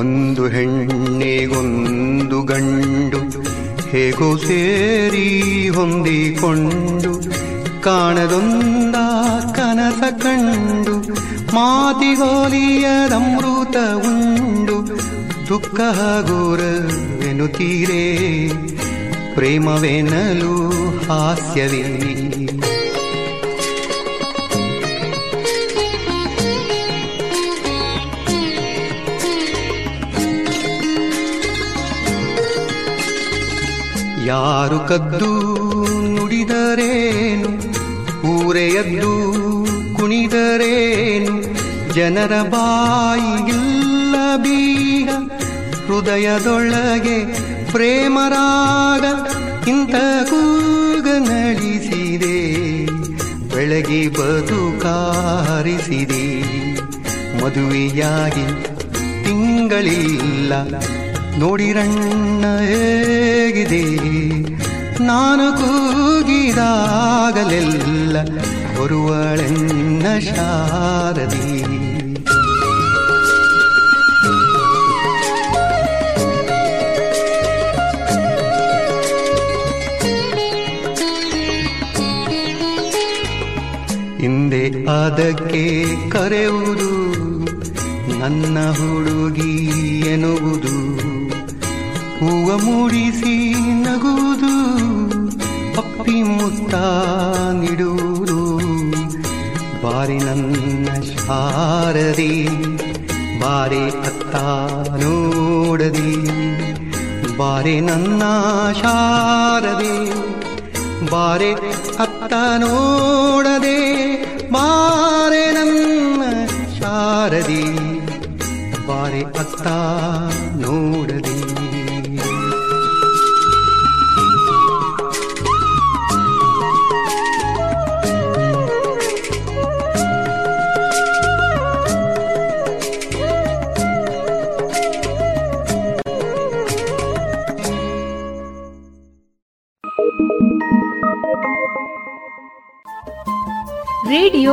ಒಂದು ಹೆಣ್ಣಿಗೊಂದು ಗಂಡು ಹೇಗೋ ಸೇರಿ ಹೊಂದಿಕೊಂಡು ಕಾಣದೊಂದ ಕನಸ ಕಂಡು ಮಾತಿಗೋಲಿಯದಮೃತ ಉಂಡು ದುಃಖ ಗೋರವೆನುತ್ತೀರೇ ಪ್ರೇಮವೆನಲು ಹಾಸ್ಯವೇ. ಯಾರು ಕದ್ದು ನುಡಿದರೇನು, ಊರೆಯದ್ದು ಕುಣಿದರೇನು, ಜನರ ಬಾಯಿಗಿಲ್ಲ ಬೀಗ, ಹೃದಯದೊಳಗೆ ಪ್ರೇಮರಾಗ ಇಂಥ ಕೂಗ ನಳಿಸಿದೆ, ಬೆಳಗಿ ಬದುಕಾರಿಸಿದೆ. ಮದುವೆಯಾಗಿ ತಿಂಗಳಿಲ್ಲ ನೋಡಿರಣ್ಣ ಹೇಗಿದೆ, ನಾನು ಕೂಗಿದಾಗಲೆಲ್ಲ ಬರುವಳೆನ್ನ ಶಾರದಿ. ಅದಕ್ಕೆ ಕರೆವುದು ನನ್ನ ಹುಡುಗಿ ಎನ್ನುವುದು, ಹೂವ ಮೂಡಿಸಿ ನಗುವುದು, ಅಪ್ಪಿ ಮುತ್ತ ನೀಡುವುದು. ಬಾರಿ ನನ್ನ ಶಾರದಿ, ಬಾರಿ ಅತ್ತ ನೋಡದಿ, ಬಾರಿ ನನ್ನ ಶಾರದಿ, ಬಾರೆ ಅತ್ತ ನೋಡದೆ, ಬಾರೆ ನನ್ನ ಶಾರದಿ, ಬಾರೆ ಅತ್ತ ನೋಡದೆ. ರೇಡಿಯೋ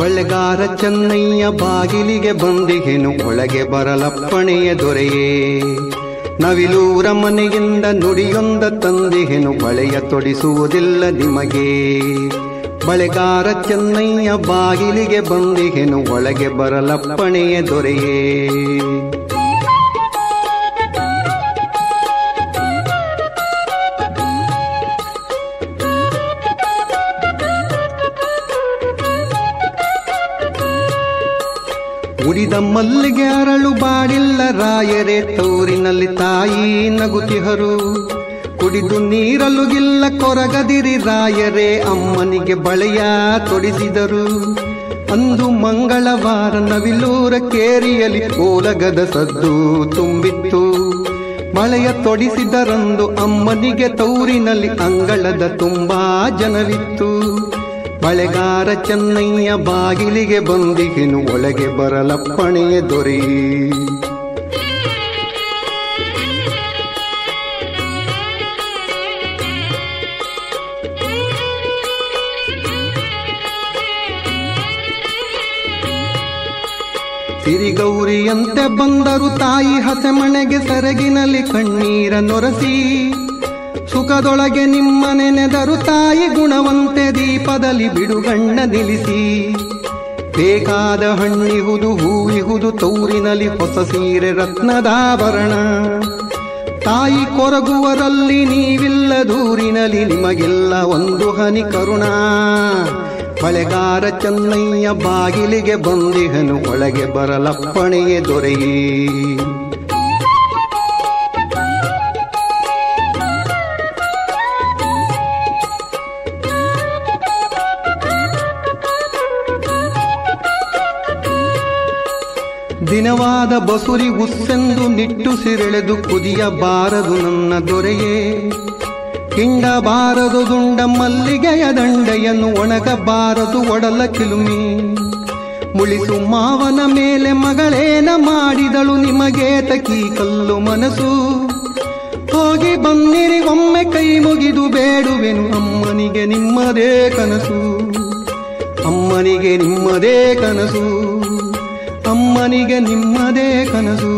ಬಳೆಗಾರ ಚೆನ್ನಯ್ಯ ಬಾಗಿಲಿಗೆ ಬಂದಿಗೆನು ಒಳಗೆ ಬರಲಪ್ಪಣೆಯ ದೊರೆಯೇ, ನವಿಲೂರ ಮನೆಯಿಂದ ನುಡಿಯೊಂದ ತಂದಿಗೆನು ಬಳೆಯ ತೊಡಿಸುವುದಿಲ್ಲ ನಿಮಗೆ. ಬಳೆಗಾರ ಚೆನ್ನಯ್ಯ ಬಾಗಿಲಿಗೆ ಬಂದಿಗೆನು ಒಳಗೆ ಬರಲಪ್ಪಣೆಯ ದೊರೆಯೇ. ಉರಿದ ಮಲ್ಲಿಗೆ ಅರಳು ಬಾಡಿಲ್ಲ ರಾಯರೇ, ತೌರಿನಲ್ಲಿ ತಾಯಿ ನಗುತಿಹರು. ಕುಡಿದು ನೀರಲುಗಿಲ್ಲ ಕೊರಗದಿರಿ ರಾಯರೇ, ಅಮ್ಮನಿಗೆ ಬಳೆಯ ತೊಡಿಸಿದರು. ಅಂದು ಮಂಗಳವಾರ ನವಿಲೂರ ಕೇರಿಯಲ್ಲಿ ಓಲಗದ ಸದ್ದು ತುಂಬಿತ್ತು. ಬಳೆಯ ತೊಡಿಸಿದರಂದು ಅಮ್ಮನಿಗೆ ತೌರಿನಲ್ಲಿ ಅಂಗಳದ ತುಂಬಾ ಜನವಿತ್ತು. ಬಳೆಗಾರ ಚೆನ್ನಯ್ಯ ಬಾಗಿಲಿಗೆ ಬಂದಿಗೆನು ಒಳಗೆ ಬರಲಪ್ಪಣೆಯ ದೊರೆ. ಸಿರಿಗೌರಿಯಂತೆ ಬಂದರು ತಾಯಿ ಹಸೆಮಣೆಗೆ, ಸೆರಗಿನಲ್ಲಿ ಕಣ್ಣೀರ ನೊರಸಿ. ಸುಖದೊಳಗೆ ನಿಮ್ಮ ನೆನೆದರು ತಾಯಿ ಗುಣವಂತೆ, ದೀಪದಲ್ಲಿ ಬಿಡುಗಣ್ಣ ನಿಲ್ಲಿಸಿ. ಬೇಕಾದ ಹಣ್ಣಿಹುದು ಹೂವಿಹುದು ತೌರಿನಲ್ಲಿ ಹೊಸ ಸೀರೆ ರತ್ನದಾಭರಣ. ತಾಯಿ ಕೊರಗುವರಲ್ಲಿ ನೀವಿಲ್ಲ ದೂರಿನಲ್ಲಿ, ನಿಮಗೆಲ್ಲ ಒಂದು ಹನಿ ಕರುಣ. ಬಳೆಗಾರ ಚೆನ್ನಯ್ಯ ಬಾಗಿಲಿಗೆ ಬಂದಿಹನು ಒಳಗೆ ಬರಲಪ್ಪಣೆಯ ದೊರೆಯೇ. ದಿನವಾದ ಬಸುರಿ ಉಸ್ಸೆಂದು ನಿಟ್ಟುಸಿರೆಳೆದು ಕುದಿಯಬಾರದು ನನ್ನ ದೊರೆಯೇ. ಹಿಂಡಬಾರದು ದುಂಡ ಮಲ್ಲಿಗೆಯ ದಂಡೆಯನ್ನು, ಒಣಗಬಾರದು ಒಡಲ ಚಿಲುಮೆ. ಮುಳಿಸು ಮಾವನ ಮೇಲೆ ಮಗಳೇನ ಮಾಡಿದಳು ನಿಮಗೆ ತಕಿ ಕಲ್ಲು ಮನಸ್ಸು. ಹೋಗಿ ಬನ್ನಿರಿ ಒಮ್ಮೆ ಕೈ ಮುಗಿದು ಬೇಡುವೆನು, ಅಮ್ಮನಿಗೆ ನಿಮ್ಮದೇ ಕನಸು. ಅಮ್ಮನಿಗೆ ನಿಮ್ಮದೇ ಕನಸು, ಅಮ್ಮನಿಗೆ ನಿಮ್ಮದೇ ಕನಸು.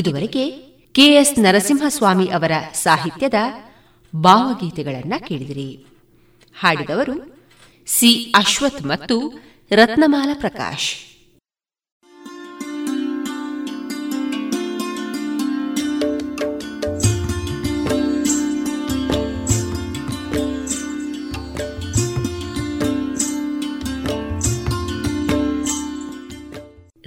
ಇದುವರೆಗೆ ಕೆಎಸ್ ನರಸಿಂಹಸ್ವಾಮಿ ಅವರ ಸಾಹಿತ್ಯದ ಭಾವಗೀತೆಗಳನ್ನು ಕೇಳಿದಿರಿ. ಹಾಡಿದವರು ಸಿ ಅಶ್ವಥ್ ಮತ್ತು ರತ್ನಮಾಲಾ ಪ್ರಕಾಶ್.